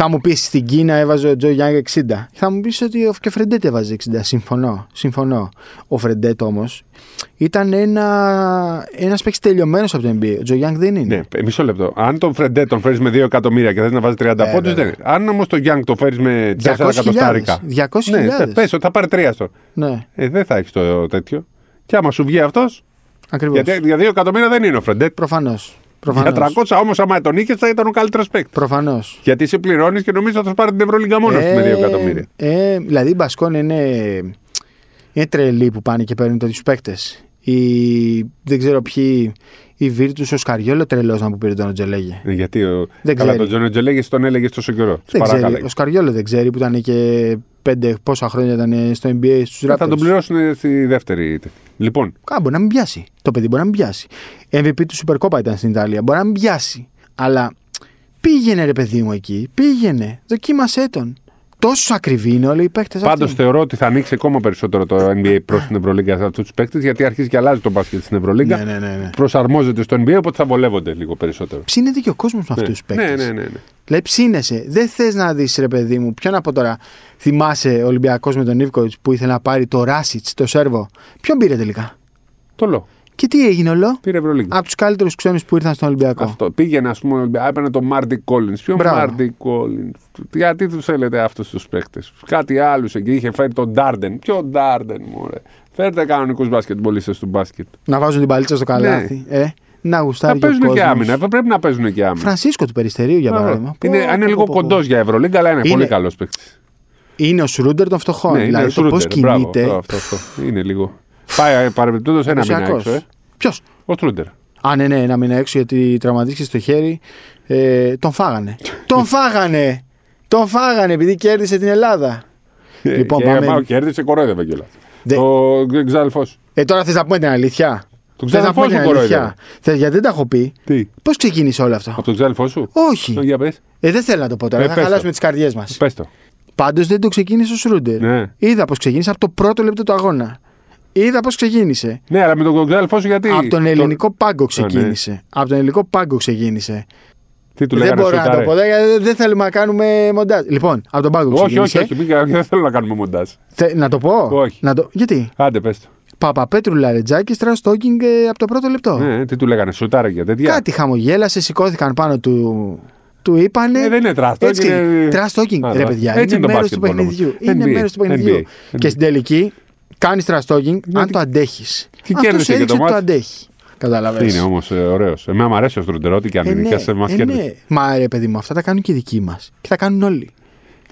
Θα μου πεις στην Κίνα έβαζε ο Τζο Γιανγκ 60. Θα μου πεις ότι και ο Φρεντέτ έβαζε 60. Συμφωνώ. Ο Φρεντέτ όμως ήταν ένας παίκτης τελειωμένος από το NBA. Ο Τζο Γιανγκ δεν είναι. Ναι, μισό λεπτό. Αν τον Φρεντέτ τον φέρεις με 2 εκατομμύρια και θες να βάζει 30 πόντους, δεν είναι. Αν όμως τον Γιανγκ τον φέρεις με 4 εκατοστάρικα. 200.000. Ναι, πες ότι θα πάρει 3 στο. Ναι. Δεν θα έχεις το τέτοιο. Και άμα σου βγει αυτός. Ακριβώς. Γιατί για 2 εκατομμύρια δεν είναι ο Φρεντέτ. Προφανώς. Προφανώς. Για 300 όμως, άμα τον είχες, θα ήταν ο καλύτερος παίκτης. Προφανώς. Γιατί σε πληρώνεις και νομίζω θα σου πάρει την Ευρωλίγκα μόνος με 2 εκατομμύρια. Δηλαδή η Μπασκόνια είναι τρελή που πάνε και παίρνουν τέτοιους παίκτες. Δεν ξέρω ποιοι. Η Βίρτους, ο Σκαριόλο τρελός να που πήρε τον Τζελέγε. Γιατί τον Τζελέγε τον έλεγε τόσο καιρό. Ο Σκαριόλο δεν ξέρει που ήταν και 5 πόσα χρόνια ήταν στο NBA στους Raptors. Θα τον πληρώσουν στη δεύτερη. Λοιπόν. Μπορεί να μην πιάσει. Το παιδί μπορεί να μην πιάσει. MVP του Super Copa ήταν στην Ιταλία. Μπορεί να μην πιάσει. Αλλά πήγαινε, ρε παιδί μου, εκεί. Πήγαινε. Δοκίμασέ τον. Τόσο ακριβή είναι όλοι οι παίκτες. Πάντως θεωρώ ότι θα ανοίξει ακόμα περισσότερο το NBA προς την Ευρωλίγκα σε αυτούς τους παίκτες, γιατί αρχίζει και αλλάζει το μπάσκετ στην Ευρωλίγκα. Ναι. Προσαρμόζεται στο NBA, οπότε θα βολεύονται λίγο περισσότερο. Ψήνεται και ο κόσμος με αυτούς τους παίκτες. Ναι. Λέει, ψήνεσαι. Δεν θες να δεις, ρε παιδί μου, ποιον από τώρα. Θυμάσαι ο Ολυμπιακός με τον Νίβκοβιτς που ήθελε να πάρει το Ράσιτς, το Σέρβο. Ποιον πήρε τελικά? Το Λο. Και τι έγινε, Λο? Πήρε Ευρωλίγκα. Από τους καλύτερους ξένους που ήρθαν στον Ολυμπιακό. Αυτό. Πήγαινε, ας πούμε, έπαιρνε τον Μάρτι Κόλινς. Ποιον Μάρτι Κόλινς? Γιατί τους θέλετε αυτούς τους παίκτες? Κάτι άλλους εκεί. Είχε φέρει τον Ντάρντεν. Ποιο Ντάρντεν, μωρέ? Φέρτε κανονικούς μπασκετμπολίστες του μπάσκετ. Να βάζουν την παλίτσα στο καλάθι. Ναι. Να γουστάρει. Να παίζουν και άμυνα. Πρέπει να παίζουν και άμυνα. Φρανσίσκο του Περιστερίου, για παράδειγμα. Είναι λίγο κοντός για Ευρωλίγκα, αλλά είναι πολύ καλός παίκτης. Είναι ο Σρούντερ των φτωχών. Ναι, δηλαδή το πώς κινείται. Είναι λίγο. Πάει παρεμπιπτόντως ένα μήνα έξω. Ποιος? Ο Στρούντερ. Α, ναι, ένα μήνα έξω γιατί τραυματίστηκε στο χέρι. Τον φάγανε. Τον φάγανε επειδή κέρδισε την Ελλάδα. Λοιπόν, πάμε... Κέρδισε, κορόιδευε κιόλα. Το ξάδελφό σου. Τώρα θες να πούμε την αλήθεια. Τον ξάδελφό σου κορόιδευε. Γιατί δεν τα έχω πει. Πώς ξεκίνησε όλο αυτό. Από τον ξάδελφό σου. Όχι. Δεν θέλω να το πω τώρα. Θα χαλάσουμε τις καρδιές μας. Πες το. Πάντως δεν το ξεκίνησε ο Σρούντερ. Ναι. Είδα πώς ξεκίνησε από το πρώτο λεπτό του αγώνα. Είδα πώς ξεκίνησε. Ναι, αλλά με τον ξάδελφό σου γιατί. Από τον ελληνικό πάγκο ξεκίνησε. Ναι. Από τον ελληνικό πάγκο ξεκίνησε. Τι του λέγανε, δεν μπορώ να το πω. Δεν θέλουμε να κάνουμε μοντάζ. Λοιπόν, από τον πάγκο ξεκίνησε. Όχι, δεν θέλω να κάνουμε μοντάζ. Να το πω. Όχι. Να το... Γιατί. Άντε, πες το. Παπαπέτρου Λαρετζάκη, τραστόκινγκ από το πρώτο λεπτό. Ναι, τι του λέγανε, σουτάρε για τέτοια. Κάτι χαμογέλασε, σηκώθηκαν πάνω του. Του είπανε. Δεν είναι τραστόκινγκ. Ρε παιδιά, είναι μέρος του παιχνιδιού. Είναι μέρος του παιχνιδιού. Και στην τελική. Κάνεις τραστόκινγκ αν το αντέχεις. Αυτός έδειξε ότι το αντέχει. Καταλαβαίνεις. Είναι όμως ωραίος. Εμένα μου αρέσει ο Στρούντερ, ό,τι και αν είναι. Ναι. Μα ρε παιδί μου, αυτά τα κάνουν και οι δικοί μας. Και τα κάνουν όλοι.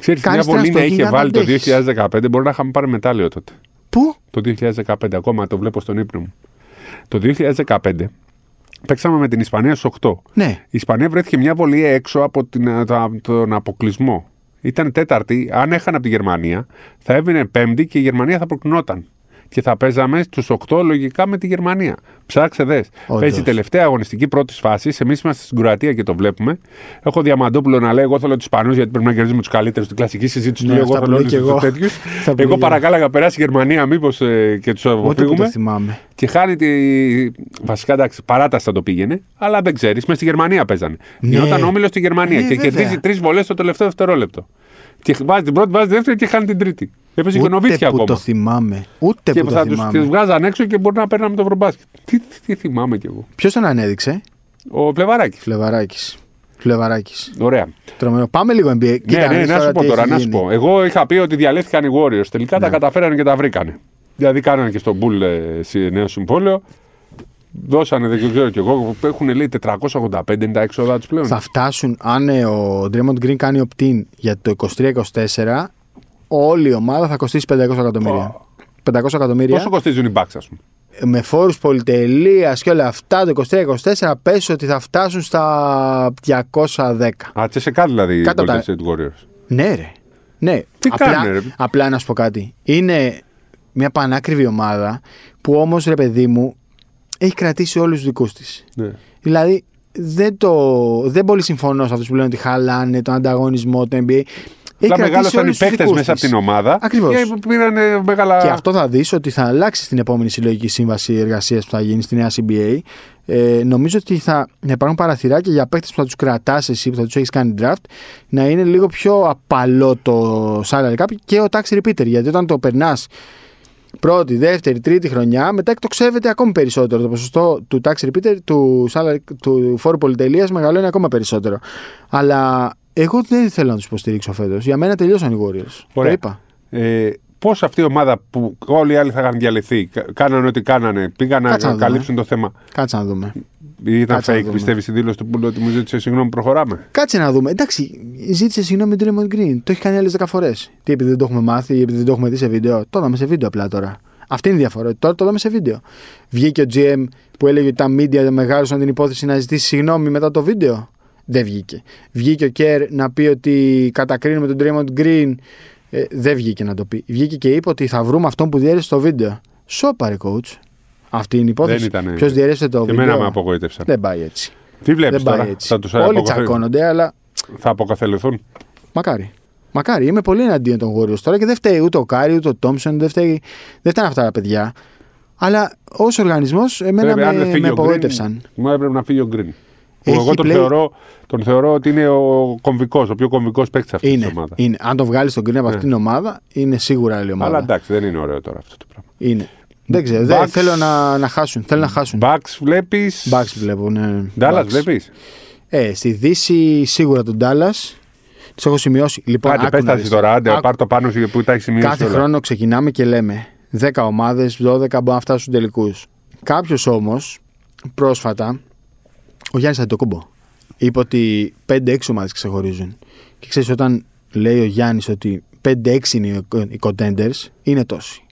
Ξέρεις, μια Πολύνια είχε βάλει το 2015, μπορεί να είχαμε πάρει μετάλλιο τότε. Πού? Το 2015, ακόμα το βλέπω στον ύπνο μου. Το 2015 παίξαμε με την Ισπανία στους 8. Ναι. Η Ισπανία βρέθηκε μια βολή έξω από τον αποκλεισμό. Ήταν τέταρτη, αν έχανε από τη Γερμανία, θα έβγαινε πέμπτη και η Γερμανία θα προκρινόταν. Και θα παίζαμε στους 8 λογικά με τη Γερμανία. Ψάξε δες. Παίζει τελευταία αγωνιστική πρώτη φάση. Εμείς είμαστε στην Κροατία και το βλέπουμε. Έχω Διαμαντόπουλο να λέει: εγώ θέλω τους Ισπανούς γιατί πρέπει να κερδίζουμε τους καλύτερους. Την κλασική συζήτηση του λέω: εγώ θέλω τους τέτοιους. Εγώ παρακάλαγα περάσει η Γερμανία, μήπως και τους αποφύγουμε. Και χάνει τη. Βασικά εντάξει, παράταση θα το πήγαινε, αλλά δεν ξέρεις. Μες στη Γερμανία παίζανε. Γινόταν όμιλος στη Γερμανία και κερδίζει 3 βολές στο τελευταίο δευτερόλεπτο. Και βάζει την πρώτη, βάζει τη δεύτερη και χάνει την τρίτη. Έπαιζε Κονοβίτσια ακόμα. Το θυμάμαι. Ούτε και που θα τους βγάζαν έξω και μπορεί να παίρναμε το ευρωμπάσκετ. Τι θυμάμαι κι εγώ. Ποιος τον ανέδειξε, ο Φλεβαράκης. Ωραία. Τρομερό. Πάμε λίγο NBA. Ναι, να σου πω τώρα. Να σου πω. Εγώ είχα πει ότι διαλύθηκαν οι Warriors. Τελικά τα καταφέρανε και τα βρήκανε. Δηλαδή κάνανε και στον Bull νέο συμβόλαιο. Δώσανε, δεν ξέρω κι εγώ, έχουν λέει 485 είναι τα έξοδα τους πλέον. Θα φτάσουν, αν ο Draymond Green κάνει opt-in για το 23-24, όλη η ομάδα θα κοστίσει 500 εκατομμύρια. Oh. 500 εκατομμύρια. Πόσο κοστίζουν οι Bucks, ας πούμε. Με φόρους πολυτελείας και όλα αυτά, το 23-24 πες ότι θα φτάσουν στα 210. Α, τσεσεκά δηλαδή οι Golden State Warriors. Ναι, ρε. Ναι. Τι κάνουν, ρε. Απλά να σου πω κάτι. Είναι μια πανάκριβη ομάδα που όμως, ρε παιδί μου, έχει κρατήσει όλους τους δικούς της. Ναι. Δηλαδή, δεν πολύ συμφωνώ σε αυτούς που λένε ότι χαλάνε τον ανταγωνισμό, το NBA. Απλά μεγάλωσαν οι παίκτες μέσα από την ομάδα. Ακριβώς. Και αυτό θα δεις ότι θα αλλάξει στην επόμενη συλλογική σύμβαση εργασίας που θα γίνει στη νέα CBA. Νομίζω ότι θα υπάρχουν παραθυράκια για παίκτες που θα τους κρατάς εσύ, που θα τους έχεις κάνει draft, να είναι λίγο πιο απαλό το salary cap και ο tax repeater. Γιατί όταν το περνάς πρώτη, δεύτερη, τρίτη χρονιά, μετά εκτοξεύεται ακόμη περισσότερο. Το ποσοστό του tax repeater, του φόρου πολυτελείας, μεγαλώνει ακόμα περισσότερο. Αλλά εγώ δεν θέλω να τους υποστηρίξω φέτος. Για μένα τελειώσαν οι Warriors. Ωραία. Είπα. Πώς αυτή η ομάδα που όλοι οι άλλοι θα είχαν διαλυθεί, κάνανε ό,τι κάνανε, πήγαν να καλύψουν το θέμα. Κάτσε να δούμε. Ήταν fake, πιστεύεις η δήλωση του Πούλου ότι μου ζήτησε συγγνώμη, προχωράμε. Κάτσε να δούμε. Εντάξει, ζήτησε συγγνώμη τον Draymond Green. Το έχει κάνει άλλες 10 φορές. Τι, επειδή δεν το έχουμε μάθει, επειδή δεν το έχουμε δει σε βίντεο. Το είδαμε σε βίντεο απλά τώρα. Αυτή είναι η διαφορά. Τώρα το είδαμε σε βίντεο. Βγήκε ο GM που έλεγε ότι τα media μεγάλωσαν την υπόθεση να ζητήσει συγγνώμη μετά το βίντεο. Δεν βγήκε. Βγήκε ο Kerr να πει ότι κατακρίνουμε τον Draymond Green. Δεν βγήκε να το πει. Βγήκε και είπε ότι θα βρούμε αυτόν που διέρεσε το βίντεο. Σοπαρε, coach. Αυτή είναι η υπόθεση. Ποιος διέρεσε το βίντεο. Εμένα με απογοήτευσαν. Δεν πάει έτσι. Τι βλέπεις τώρα. Θα τους όλοι τσακώνονται, αλλά. Θα αποκαθεληθούν. Μακάρι. Μακάρι. Είμαι πολύ εναντίον των Warriors τώρα και δεν φταίει ούτε ο Κάρι, ούτε ο Τόμψον. Δεν φταίνουν αυτά τα παιδιά. Αλλά ως οργανισμός, εμένα με απογοήτευσαν. Μου έπρεπε να φύγει ο Green. Εγώ τον θεωρώ ότι είναι ο πιο κομβικός παίκτης αυτής της ομάδας. Είναι. Αν τον βγάλεις τον Green από αυτήν την ομάδα, είναι σίγουρα άλλη ομάδα. Αλλά εντάξει, δεν είναι ωραίο τώρα αυτό το πράγμα. Είναι. Δεν ξέρω, δεν θέλω να χάσουν. Bucks βλέπεις. Bucks βλέπω, ναι. Dallas βλέπεις. Στη Δύση σίγουρα τον Dallas. Τους έχω σημειώσει. Λοιπόν, άντε, πες τώρα, πάρ' το πάνω σου που τα έχεις σημειώσει. Κάθε χρόνο ξεκινάμε και λέμε 10 ομάδες, 12 μπορούν να φτάσουν τελικούς. Κάποιος όμως πρόσφατα. Ο Γιάννης Αντιτοκούμπο είπε ότι 5-6 ομάδες ξεχωρίζουν. Και ξέρεις, όταν λέει ο Γιάννης ότι 5-6 είναι οι contenders, είναι τόσοι.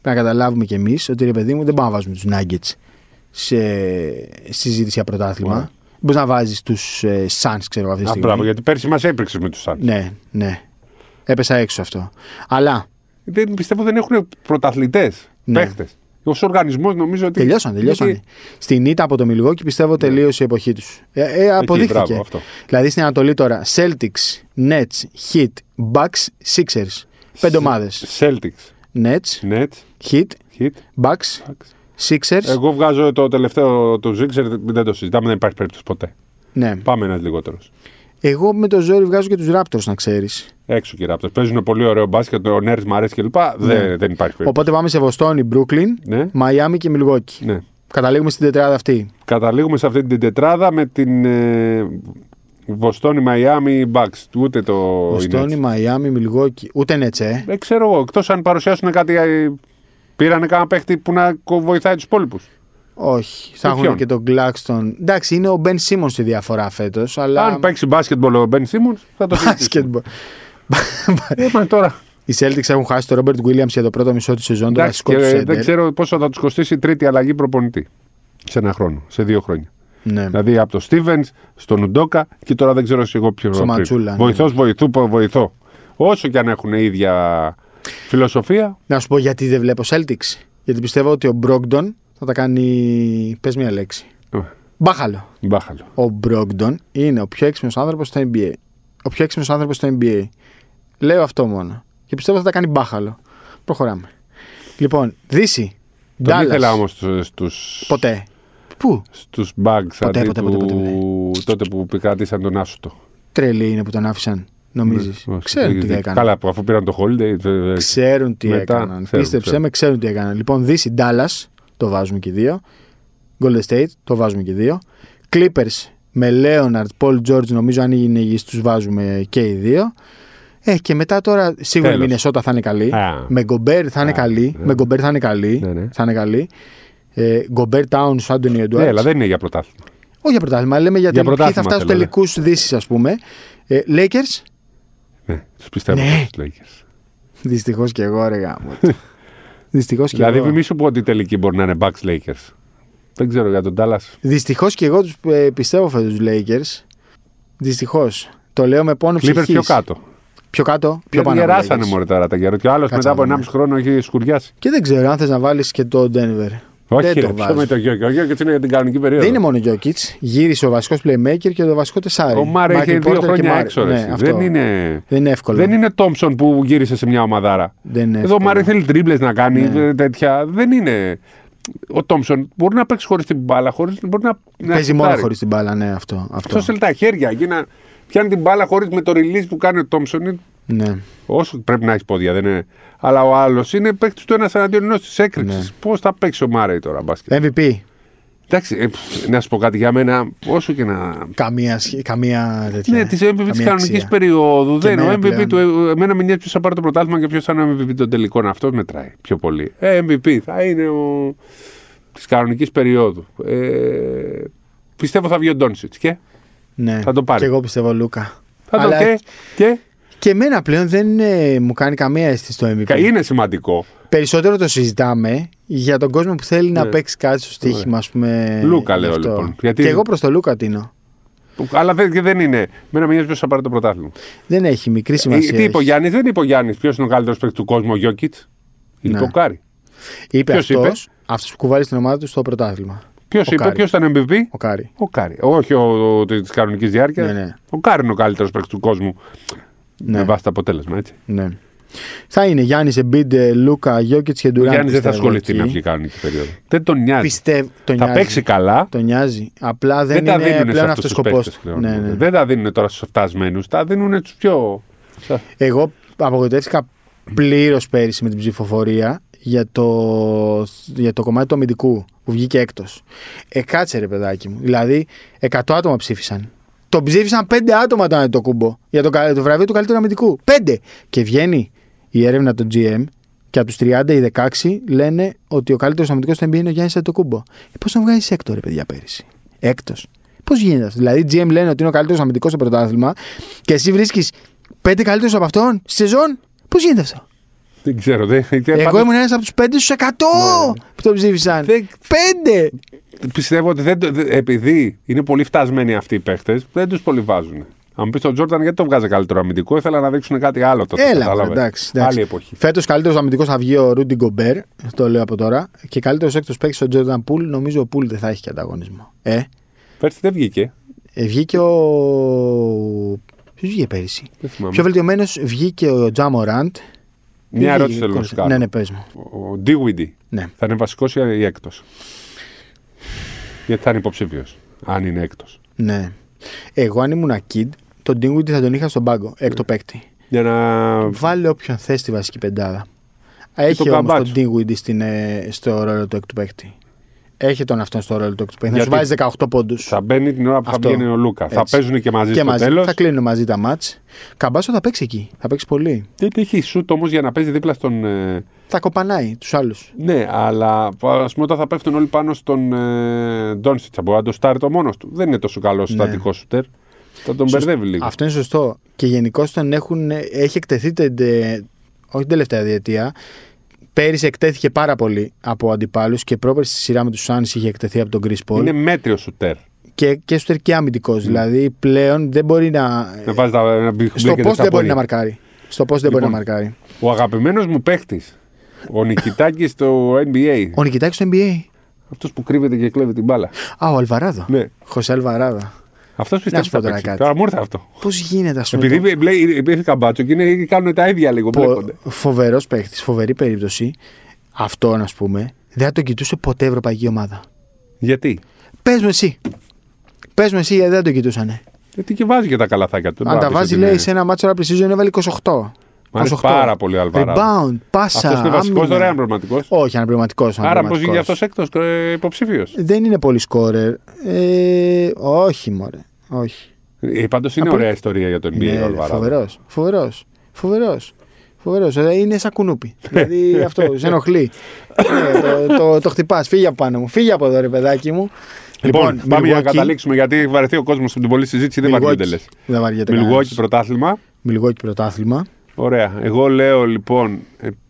Πρέπει να καταλάβουμε κι εμείς ότι, ρε παιδί μου, δεν πάμε να βάζουμε τους Nuggets σε συζήτηση για πρωτάθλημα. Μπορεί να βάζει του Suns, ξέρω αυτή τη στιγμή. Απλά γιατί πέρσι μα έπρεξε με του Suns. Ναι, ναι. Έπεσα έξω αυτό. Αλλά. Δεν, πιστεύω δεν έχουν πρωταθλητές, ναι. Παίχτες. Ως οργανισμός νομίζω ότι. Τελειώσαν. Γιατί... Στην ήττα από το Μιλγόκι πιστεύω τελείωσε η εποχή του. Αποδείχθηκε. Εκεί, μπράβο, δηλαδή στην Ανατολή τώρα Celtics, Nets, Heat, Bucks, Sixers. Πέντε ομάδες. Celtics. Nets, Heat, Bucks, Sixers. Εγώ βγάζω το τελευταίο του Sixers, δεν το συζητάμε, δεν υπάρχει περίπτωση ποτέ. Ναι. Πάμε ένας λιγότερος. Εγώ με το ζόρι βγάζω και τους Raptors, να ξέρεις. Έξω και οι Raptors. Παίζουν πολύ ωραίο μπάσκετ, ο Νέρς μου αρέσει κλπ. Ναι. Δεν υπάρχει περίπτωση. Οπότε πάμε σε Βοστόνη, Μπρούκλιν, ναι. Μαϊάμι και Μιλγόκι. Ναι. Καταλήγουμε στην τετράδα αυτή. Καταλήγουμε σε αυτή την τετράδα με την Βοστόνη, Μαϊάμι, Bucks. Ούτε το. Βοστόνη, Μαϊάμι, Μιλγόκι. Ούτε Νέτσε. Δεν ξέρω εγώ. Εκτός αν παρουσιάσουν κάτι. Πήρανε κάνα παίχτη που να βοηθάει τους υπόλοιπους. Όχι, θα έχουν και τον Κλάκστον. Εντάξει, είναι ο Μπεν Σίμονς στη διαφορά φέτος. Αλλά... Αν παίξει μπάσκετμπολ ο Μπεν Σίμονς, θα το μπάσκετμπολ. Τώρα. Οι Celtics έχουν χάσει τον Ρόμπερτ Γουίλιαμς για το πρώτο μισό τη σεζόν. Δεν ξέρω πόσο θα τους κοστίσει η τρίτη αλλαγή προπονητή σε ένα χρόνο, σε 2 χρόνια. Ναι. Δηλαδή από τον Στίβενς, στον Ουντόκα και τώρα δεν ξέρω εγώ ποιο. Στο Ματσούλα. Βοηθός, βοηθού, βοηθό. Όσο και αν έχουν ίδια φιλοσοφία. Να σου πω γιατί δεν βλέπω Celtics. Γιατί πιστεύω ότι ο Μπρόγκτον. Θα τα κάνει. Πες μία λέξη. Μπάχαλο. Ο Μπρόγκτον είναι ο πιο έξυπνος άνθρωπος στο NBA. Λέω αυτό μόνο. Και πιστεύω θα τα κάνει μπάχαλο. Προχωράμε. Λοιπόν, Δύση. Δεν ήθελα όμως στους. Ποτέ. Πού? Στους Bugs. Ποτέ. Τότε που επικράτησαν τον Άσουτο. Τρελή είναι που τον άφησαν. Νομίζεις. Ξέρουν τι έκαναν. Καλά, αφού πήραν το holiday. Ξέρουν τι έκαναν. Πίστεψέ με, ξέρουν τι έκαναν. Λοιπόν, Δύση, Dallas. Το βάζουμε και οι δύο. Golden State, το βάζουμε και οι δύο. Clippers με Leonard, Paul George, νομίζω αν είναι υγιείς τους βάζουμε και οι δύο. Και μετά τώρα σίγουρα η Μινεσότα θα είναι καλή. Με Gobert θα είναι καλή. Gobert Towns, Anthony Edwards. Ναι, αλλά δεν είναι για πρωτάθλημα. Όχι για πρωτάθλημα, λέμε για την ποιοι θα φτάσουν στους τελικούς δύσεις, ας πούμε. Lakers. Ναι, τους πιστεύω στους Lakers. Δυστυχώς και εγώ, ρε γάμο. Δηλαδή, μη σου πω ότι τελική μπορεί να είναι Bucks Lakers. Δεν ξέρω για τον Dallas. Δυστυχώς και εγώ τους πιστεύω φέτος τους Lakers. Δυστυχώς. Το λέω με πόνο ψυχής. Clippers πιο κάτω. Πιο πάνω. Γεράσανε μωρέ τώρα τα γερό. Και ο άλλος μετά από 1,5 χρόνο έχει σκουριάσει. Και δεν ξέρω αν θες να βάλεις και το Denver. Όχι, δεν το με το Γιόκιτς. Ο Γιόκιτς είναι για την κανονική περίοδο. Δεν είναι μόνο ο Γιόκιτς. Γύρισε ο βασικός playmaker και το βασικό τεσάρι. Ο Μάρεϊ έχει 2 χρόνια έξω. Ναι, δεν είναι εύκολο. Δεν είναι Τόμψον που γύρισε σε μια ομαδάρα. Εδώ ο Μάρεϊ θέλει τρίμπλες να κάνει, ναι. Τέτοια. Δεν είναι. Ο Τόμψον μπορεί να παίξει χωρίς την μπάλα. Μπορεί να παίζει μόνο χωρίς την μπάλα, ναι, αυτό. Θέλει τα χέρια. Για να πιάνει την μπάλα χωρίς με το release που κάνει ο Τόμψον. Ναι. Όσο πρέπει να έχει πόδια, δεν είναι. Αλλά ο άλλος είναι παίκτης του ένας εναντίον ενός της έκρηξης. Ναι. Πώς θα παίξει ο Μάρεϊ τώρα, μπάσκετ. MVP. Εντάξει, να σου πω κάτι για μένα, όσο και να. Καμία τέτοια. Ναι, της MVP της κανονικής περίοδου. Δεν είναι. Ο MVP του. Εμένα με νοιάζει ποιος θα πάρει το πρωτάθλημα και ποιος θα είναι ο MVP των τελικών. Αυτό μετράει πιο πολύ. MVP θα είναι ο. Της κανονικής περίοδου. Πιστεύω θα βγει ο Ντόνσιτς. Και. Ναι. Θα το πάρει. Και εγώ πιστεύω Λούκα. Θα το. Αλλά... Και εμένα πλέον δεν μου κάνει καμία αίσθηση το MVP. Είναι σημαντικό. Περισσότερο το συζητάμε για τον κόσμο που θέλει να παίξει κάτι στο στοίχημα, ας πούμε. Λούκα λέω λοιπόν. Γιατί... Και εγώ προς το Λούκα τίνω. Αλλά δεν είναι. Μένα μοιάζει ποιος θα πάρει το πρωτάθλημα. Δεν έχει μικρή σημασία. Τι είπε ο Γιάννης, δεν είπε ο Γιάννης. Ποιος είναι ο καλύτερος παίκτης του κόσμου, ο Γιόκιτς. Είπε ο Κάρι. Είπε αυτός που κουβαλεί στην ομάδα του στο πρωτάθλημα. Ποιος είπε, ποιος ήταν MVP, ο Κάρι. Όχι της κανονικής διάρκειας. Ο Κάρι είναι ο καλύτερος παίκτης του κόσμου. Ναι. Με βάση το αποτέλεσμα, έτσι. Ναι. Θα είναι Γιάννης, Εμπίντ, Λούκα, Γιόκιτς και Ντουράντ. Ο Γιάννης δεν θα ασχοληθεί με αυτή την κανονική περίοδο. Δεν τον νοιάζει. Θα παίξει καλά. Τον νοιάζει. Απλά δεν είναι πλέον αυτός ο σκοπός. Ναι. Δεν τα δίνουν τώρα στους φτασμένους. Τα δίνουν τους πιο. Εγώ απογοητεύτηκα πλήρως πέρυσι με την ψηφοφορία για το κομμάτι του αμυντικού που βγήκε έκτος. Κάτσε ρε παιδάκι μου. Δηλαδή 100 άτομα ψήφισαν. Το ψήφισαν 5 άτομα το Αντετοκούμπο για το βραβείο του καλύτερου αμυντικού. 5! Και βγαίνει η έρευνα των GM και από τους 30 οι 16 λένε ότι ο καλύτερος αμυντικός του NBA είναι ο Γιάννης Αντετοκούμπο. Πώς τον βγάζεις έκτο ρε παιδιά πέρυσι. Έκτος. Πώς γίνεται αυτό. Δηλαδή GM λένε ότι είναι ο καλύτερος αμυντικός στο πρωτάθλημα και εσύ βρίσκεις 5 καλύτερους από αυτόν στη σεζόν. Πώς γίνεται αυτό. Δεν ξέρω. Εγώ ήμουν ένας από τους 5 στους 100 που τον ψήφισαν. 5! πιστεύω ότι επειδή είναι πολύ φτασμένοι αυτοί οι παίχτες, δεν τους πολύ βάζουν. Αν μου πεις τον Τζόρνταν, γιατί το βγάζει καλύτερο αμυντικό, ήθελα να δείξουν κάτι άλλο τότε. Έλα, εντάξει. Άλλη εποχή. Φέτος καλύτερος αμυντικός θα βγει ο Ρούντι Γκομπέρ, το λέω από τώρα. Και καλύτερος έκτος παίκτης ο Τζόρνταν Πούλ, νομίζω ο Πούλ δεν θα έχει και ανταγωνισμό. Πέρσι δεν βγήκε. Βγήκε ο. Ποιο βγήκε πέρυσι. Πιο βελτιωμένο βγήκε ο Τζα Μοράντ. Μια ερώτηση θέλω να σου κάνω. Ναι, πες μου. Ο Ντίγουιντι θα είναι βασικός ή έκτος? Γιατί θα είναι υποψήφιος, αν είναι έκτος. Ναι. Εγώ, αν ήμουν kid, τον Ντίγουιντι θα τον είχα στον πάγκο, έκτο παίκτη. Για να. Βάλε όποιον θες στη βασική πεντάδα. Έχει όμως τον Ντίγουιντι στο ρόλο του έκτου παίκτη. Έχει τον αυτόν στο ρόλο του έκτου παίκτη. Θα σου βάζει 18 πόντους. Θα μπαίνει την ώρα που θα βγαίνει ο Λούκα. Έτσι. Θα παίζουν και μαζί στο τέλος. Θα κλείνουν μαζί τα μάτς. Καμπάσου θα παίξει εκεί. Θα παίξει πολύ. Γιατί έχει σουτ όμως για να παίζει δίπλα στον. Θα κοπανάει τους άλλους. Ναι, αλλά ας πούμε όταν θα πέφτουν όλοι πάνω στον Ντόνσιτς, θα μπορεί να το στάρει το μόνος του. Δεν είναι τόσο καλό στατικό σουτέρ. Θα τον μπερδεύει λίγο. Αυτό είναι σωστό. Και γενικώ τον έχει εκτεθεί. Όχι την τελευταία διετία. Πέρυσι εκτέθηκε πάρα πολύ από αντιπάλους και πρόπερσι στη σειρά με τους Σάνς είχε εκτεθεί από τον Γκρις Πολ. Είναι μέτριο σουτέρ. Και σουτέρ και αμυντικός. Δηλαδή πλέον δεν μπορεί να. Στο πώς δεν μπορεί να μαρκάρει. Ο αγαπημένος μου παίχτης. Ο Νικητάκης στο NBA. Ο Νικητάκης στο NBA. Αυτός που κρύβεται και κλέβει την μπάλα. Α, ο Αλβαράδο. Ναι. Χωσέ Αλβαράδο. Αυτός πιστεύει ότι θα παίξει. Τώρα μου ήρθε αυτό. Πώς γίνεται αυτό. Επειδή υπήρχε Καμπάτσο και κάνουν τα ίδια λίγο. Φοβερός παίχτης, φοβερή περίπτωση. Αυτό να πούμε δεν θα τον κοιτούσε ποτέ ευρωπαϊκή ομάδα. Γιατί? Πες μου εσύ γιατί δεν τον κοιτούσανε. Γιατί και βάζει και τα καλαθάκια του. Αν τα βάζει, λέει, σε ένα μάτσο pre-season έβαλε 28. Μ' αρέσει πάρα πολύ Αλβαράδο. Rebound, πάσα. Αυτό είναι βασικό τώρα, είναι πραγματικό. Όχι, είναι πραγματικό. Άρα, πώ γίνεται αυτό έκτο υποψήφιο. Δεν είναι πολύ σκόρερ. Όχι, μωρέ. Όχι. Πάντως είναι ωραία ιστορία για τον NBA Αλβαράδο. Φοβερός. Είναι σαν κουνούπι. Δηλαδή αυτό, σε ενοχλεί. Το χτυπάς, φύγει από πάνω μου. Φύγει από εδώ, ρε παιδάκι μου. Λοιπόν, πάμε για να καταλήξουμε, γιατί βαρεθεί ο κόσμος στην πολλή συζήτηση. Δεν βαριέται, λες. Μιλγουόκι πρωτάθλημα. Ωραία. Εγώ λέω λοιπόν,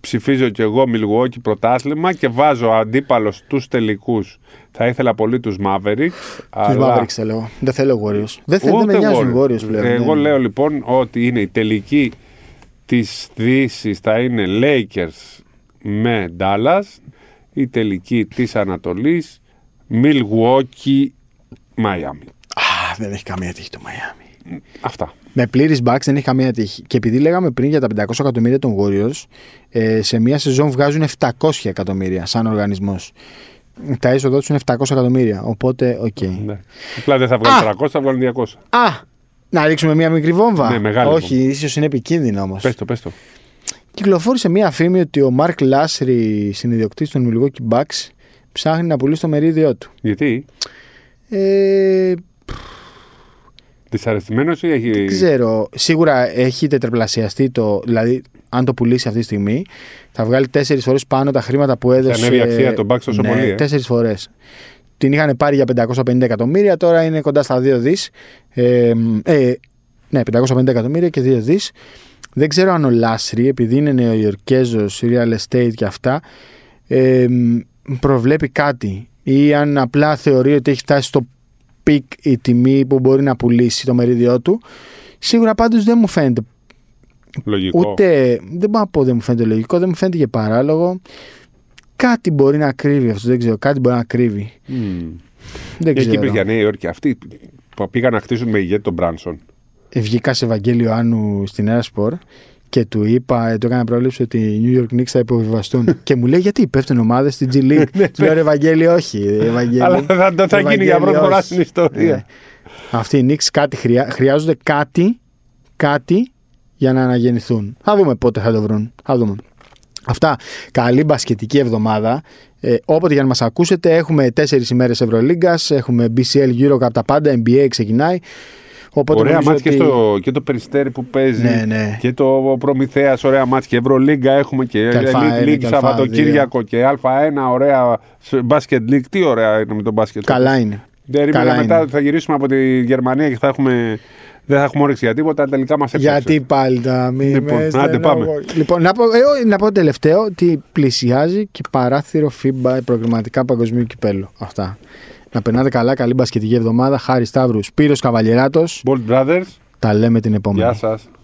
ψηφίζω και εγώ Μιλγουόκι πρωτάθλημα και βάζω αντίπαλο στους τελικούς. Θα ήθελα πολύ τους Mavericks. Τους Mavericks θέλω. Δεν θέλω Warriors. Δεν με νοιάζουν Warriors πλέον. Εγώ λέω λοιπόν ότι είναι η τελική της Δύσης θα είναι Lakers με Dallas. Η τελική της Ανατολής Milwaukee Miami. Δεν έχει καμία τύχη το Miami. Αυτά. Με πλήρης Bucks δεν έχει καμία τύχη. Και επειδή λέγαμε πριν για τα 500 εκατομμύρια των Warriors, σε μία σεζόν βγάζουν 700 εκατομμύρια σαν οργανισμός. Τα έσοδα τους είναι 700 εκατομμύρια. Οπότε, οκ. Ναι. Απλά δεν θα βγάλουν 300, θα βγάλουν 200. Να ρίξουμε μία μικρή βόμβα. Ναι, μεγάλη. Όχι, ίσως είναι επικίνδυνο όμως. Πες το. Κυκλοφόρησε μία φήμη ότι ο Μάρκ Λάσρι, συνειδιοκτήτης των Milwaukee Bucks, ψάχνει να πουλήσει το μερίδιό του. Γιατί? Δυσαρεστημένος ή έχει. Δεν ξέρω. Σίγουρα έχει τετραπλασιαστεί το. Δηλαδή, αν το πουλήσει αυτή τη στιγμή, θα βγάλει 4 φορές πάνω τα χρήματα που έδωσε. Θα ανέβει αξία τον Bucks όσο πολύ. 4 φορές. Την είχαν πάρει για 550 εκατομμύρια, τώρα είναι κοντά στα 2 δις. Ναι, 550 εκατομμύρια και 2 δις. Δεν ξέρω αν ο Λάσρι, επειδή είναι νεοϊορκέζος, real estate και αυτά, προβλέπει κάτι ή αν απλά θεωρεί ότι έχει φτάσει στο πικ η τιμή που μπορεί να πουλήσει το μερίδιό του. Σίγουρα πάντως δεν μου φαίνεται λογικό. Ούτε δεν μπορώ να πω δεν μου φαίνεται λογικό, δεν μου φαίνεται και παράλογο. Κάτι μπορεί να κρύβει αυτό, δεν ξέρω. Κάτι μπορεί να κρύβει. Δεν ξέρω. Εκεί πήγαν Νέα Υόρκη αυτοί που πήγαν να χτίσουν με ηγέτη τον Μπράνσον. Βγήκα σε Ευαγγέλιο Άνου στην Έρα Σπορ και του είπα, του έκανα πρόβλεψη ότι οι New York Knicks θα υποβιβαστούν. Και μου λέει, γιατί πέφτουν ομάδες στην G League. Του λέω, Ευαγγέλη, όχι. Αλλά θα γίνει για πρώτη φορά στην ιστορία. Αυτοί οι Knicks κάτι χρειάζονται, κάτι για να αναγεννηθούν. Θα δούμε πότε θα το βρουν. Θα δούμε. Αυτά. Καλή μπασκετική εβδομάδα. Όποτε για να μας ακούσετε, έχουμε 4 ημέρες Ευρωλίγκας, έχουμε BCL, EuroCup, τα πάντα, NBA ξεκινάει. Ωραία μάτς ότι και το Περιστέρι που παίζει. Ναι. Και το Προμηθέας, ωραία μάτς. Και Ευρωλίγκα έχουμε και Elite League Σαββατοκύριακο και Α1. Ωραία. Μπάσκετ League. Τι ωραία είναι με τον μπάσκετ. Καλά είναι. Μετά θα γυρίσουμε από τη Γερμανία και δεν θα έχουμε όρεξη για τίποτα. Τελικά μας έπαιξε. Γιατί πάλι τα μήνυμα. Λοιπόν, να πω τελευταίο ότι πλησιάζει και παράθυρο FIBA προγραμματικά παγκοσμίου κυπέλλου. Αυτά. Να περνάτε καλά, καλή μπασκετική εβδομάδα. Χάρη Σταύρου, Σπύρος Καβαλιεράτος. Bold Brothers. Τα λέμε την επόμενη. Γεια σας.